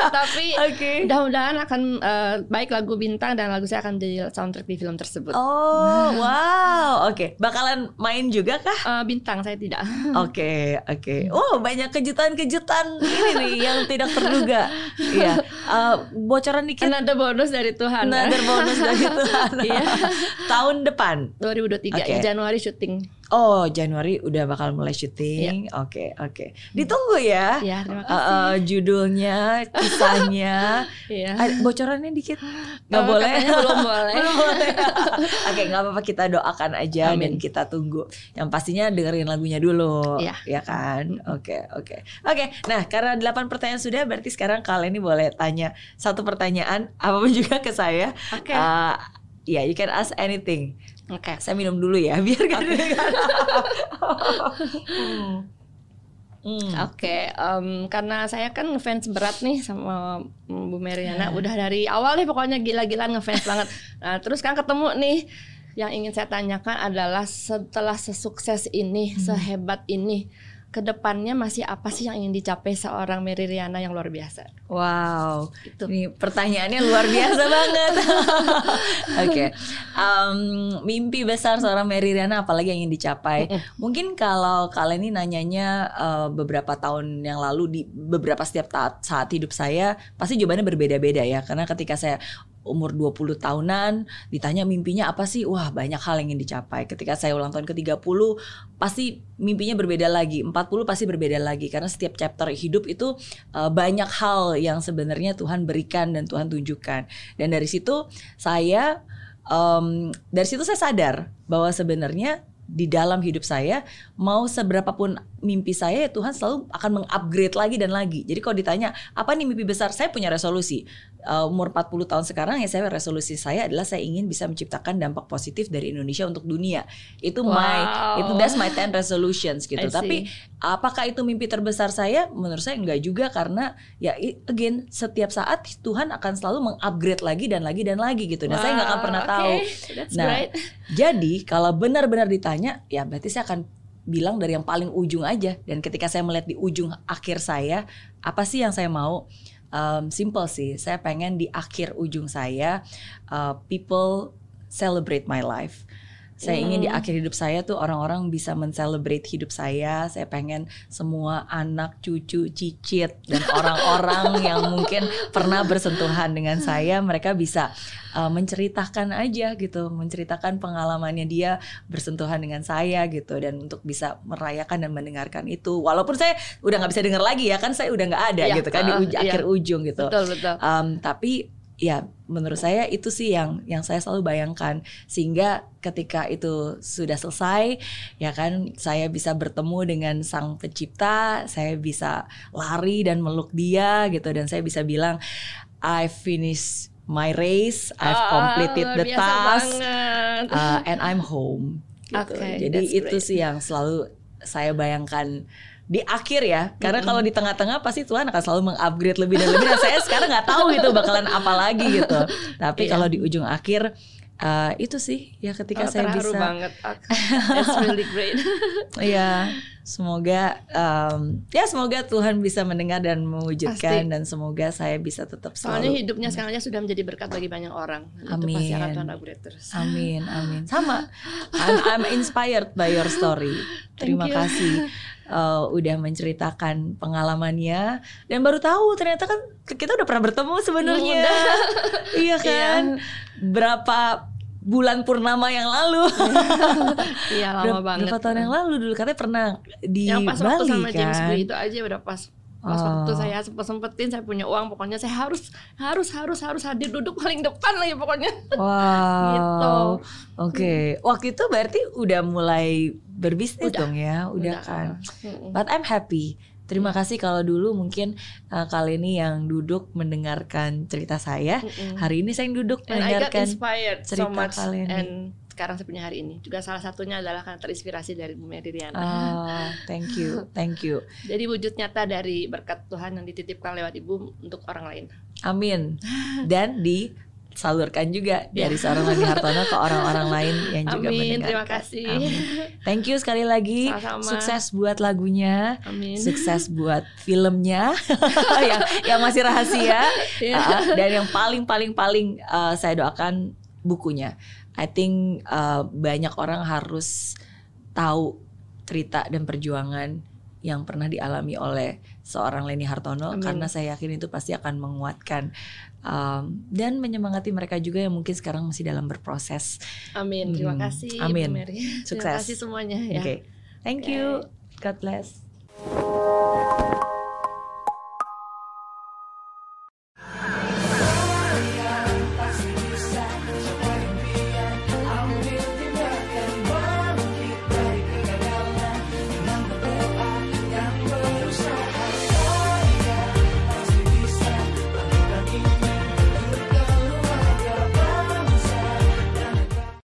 Tapi okay. mudah-mudahan akan uh, baik lagu Bintang dan lagu saya akan jadi soundtrack di film tersebut. Oh wow, oke. Okay. Bakalan main juga kah? Uh, bintang saya tidak. Oke, okay, oke. Okay. Oh, banyak kejutan-kejutan ini nih yang tidak terduga. Iya. Uh, bocoran dikit. Ada bonus dari Tuhan. Ada bonus dari Tuhan. Iya. Tahun depan dua ribu dua puluh tiga okay. ya, Januari syuting. Oh, Januari udah bakal mulai syuting. Oke, yeah. oke. Okay, okay. Ditunggu ya. Yeah, terima kasih. Uh, uh, judulnya, kisahnya. yeah. Ay, bocorannya dikit. Gak oh, boleh. Belum boleh. boleh. Oke, okay, gak apa-apa, kita doakan aja. Amin. Dan kita tunggu. Yang pastinya dengerin lagunya dulu. Yeah. Ya kan? Oke, okay, oke. Okay. Oke, okay, nah karena delapan pertanyaan sudah, berarti sekarang kalian ini boleh tanya satu pertanyaan apapun juga ke saya. Oke. Okay. Uh, ya, yeah, you can ask anything. Oke, okay. Saya minum dulu ya, biar gak okay. hmm. hmm. Oke, okay, um, karena saya kan ngefans berat nih sama Bu Merry Riana. Hmm. Udah dari awal nih pokoknya gila-gilaan ngefans banget. Nah, terus kan ketemu nih, yang ingin saya tanyakan adalah setelah sesukses ini, hmm. sehebat ini, kedepannya masih apa sih yang ingin dicapai seorang Merry Riana yang luar biasa? Wow, gitu. Ini pertanyaannya luar biasa banget. Oke, okay. um, mimpi besar seorang Merry Riana apalagi yang ingin dicapai? Mungkin kalau kalian ini nanyanya uh, beberapa tahun yang lalu di beberapa setiap saat, saat hidup saya, pasti jawabannya berbeda-beda ya. Karena ketika saya umur dua puluh tahunan ditanya mimpinya apa sih? Wah, banyak hal yang ingin dicapai. Ketika saya ulang tahun ke tiga puluh pasti mimpinya berbeda lagi. empat puluh pasti berbeda lagi karena setiap chapter hidup itu uh, banyak hal yang sebenarnya Tuhan berikan dan Tuhan tunjukkan. Dan dari situ saya um, dari situ saya sadar bahwa sebenarnya di dalam hidup saya, mau seberapa pun mimpi saya, Tuhan selalu akan mengupgrade lagi dan lagi. Jadi kalau ditanya apa nih mimpi besar, saya punya resolusi. Uh, umur empat puluh tahun sekarang ya, saya resolusi saya adalah saya ingin bisa menciptakan dampak positif dari Indonesia untuk dunia. Itu wow. my itu that's my ten resolutions gitu. Tapi apakah itu mimpi terbesar saya? Menurut saya enggak juga, karena ya again setiap saat Tuhan akan selalu mengupgrade lagi dan lagi dan lagi gitu. Dan wow. saya enggak akan pernah okay. tahu. That's nah, great. Jadi kalau benar-benar ditanya ya, berarti saya akan bilang dari yang paling ujung aja. Dan ketika saya melihat di ujung akhir saya, apa sih yang saya mau? Um, simple sih, saya pengen di akhir ujung saya uh, people celebrate my life. Saya ingin di akhir hidup saya tuh orang-orang bisa men-celebrate hidup saya. Saya pengen semua anak, cucu, cicit, dan orang-orang yang mungkin pernah bersentuhan dengan saya, mereka bisa uh, menceritakan aja gitu, menceritakan pengalamannya dia bersentuhan dengan saya gitu, dan untuk bisa merayakan dan mendengarkan itu. Walaupun saya udah nggak bisa dengar lagi ya kan, saya udah nggak ada ya, gitu kan uh, di uj ya. akhir ujung gitu. Betul, betul. Um, tapi ya menurut saya itu sih yang yang saya selalu bayangkan, sehingga ketika itu sudah selesai ya kan, saya bisa bertemu dengan Sang Pencipta, saya bisa lari dan meluk Dia gitu, dan saya bisa bilang I finish my race, I've completed oh, the task uh, and I'm home gitu. Okay, jadi itu sih yang selalu saya bayangkan di akhir ya, karena mm-hmm. kalau di tengah-tengah pasti Tuhan akan selalu mengupgrade lebih dan lebih. Dan saya sekarang nggak tahu gitu bakalan apa lagi gitu. Tapi yeah. kalau di ujung akhir uh, itu sih ya ketika oh, saya bisa. Terharu banget. It's really great. Ya, semoga um, ya semoga Tuhan bisa mendengar dan mewujudkan. Pasti. Dan semoga saya bisa tetap selalu. Soalnya hidupnya sekarang aja sudah menjadi berkat bagi banyak orang. Dan amin. Itu pasti akan Tuhan upgrade terus. Amin, amin. Sama. I'm, I'm inspired by your story. Terima kasih. Uh, udah menceritakan pengalamannya dan baru tahu ternyata kan kita udah pernah bertemu sebenarnya. Iya kan? Iya. Berapa bulan purnama yang lalu? Iya, lama berapa, banget. Berapa tahun yang lalu dulu katanya pernah di Bali kan? Yang pas Bali, waktu sama kan? James Bui itu aja udah pas. Pas oh. waktu saya sempet-sempetin, saya punya uang, pokoknya saya harus harus harus harus hadir, duduk paling depan lagi pokoknya. Wow. Gitu. Oke, okay. Waktu itu berarti udah mulai berbisnis udah. dong ya, udah, udah kan. Uh. But I'm happy. Terima kasih kalau dulu mungkin uh, kali ini yang duduk mendengarkan cerita saya, mm-mm. hari ini saya yang duduk and mendengarkan cerita so kalian. And sekarang saya punya hari ini juga salah satunya adalah karena terinspirasi dari Bu Merry Riana. Oh, thank you, thank you. Jadi wujud nyata dari berkat Tuhan yang dititipkan lewat Ibu untuk orang lain. Amin. Dan disalurkan juga yeah. dari seorang Leni Hartono ke orang-orang lain yang amin, juga mendengarkan. Terima kasih. Amin. Thank you sekali lagi. Sama-sama. Sukses buat lagunya. Amin. Sukses buat filmnya yang, yang masih rahasia. Yeah. Uh, dan yang paling paling paling uh, saya doakan bukunya. I think uh, banyak orang harus tahu cerita dan perjuangan yang pernah dialami oleh seorang Leni Hartono. Amin. Karena saya yakin itu pasti akan menguatkan um, dan menyemangati mereka juga yang mungkin sekarang masih dalam berproses. Amin. Terima kasih. Amin. Bu Merry. Sukses. Terima kasih semuanya ya. Oke. Okay. Thank you. God bless.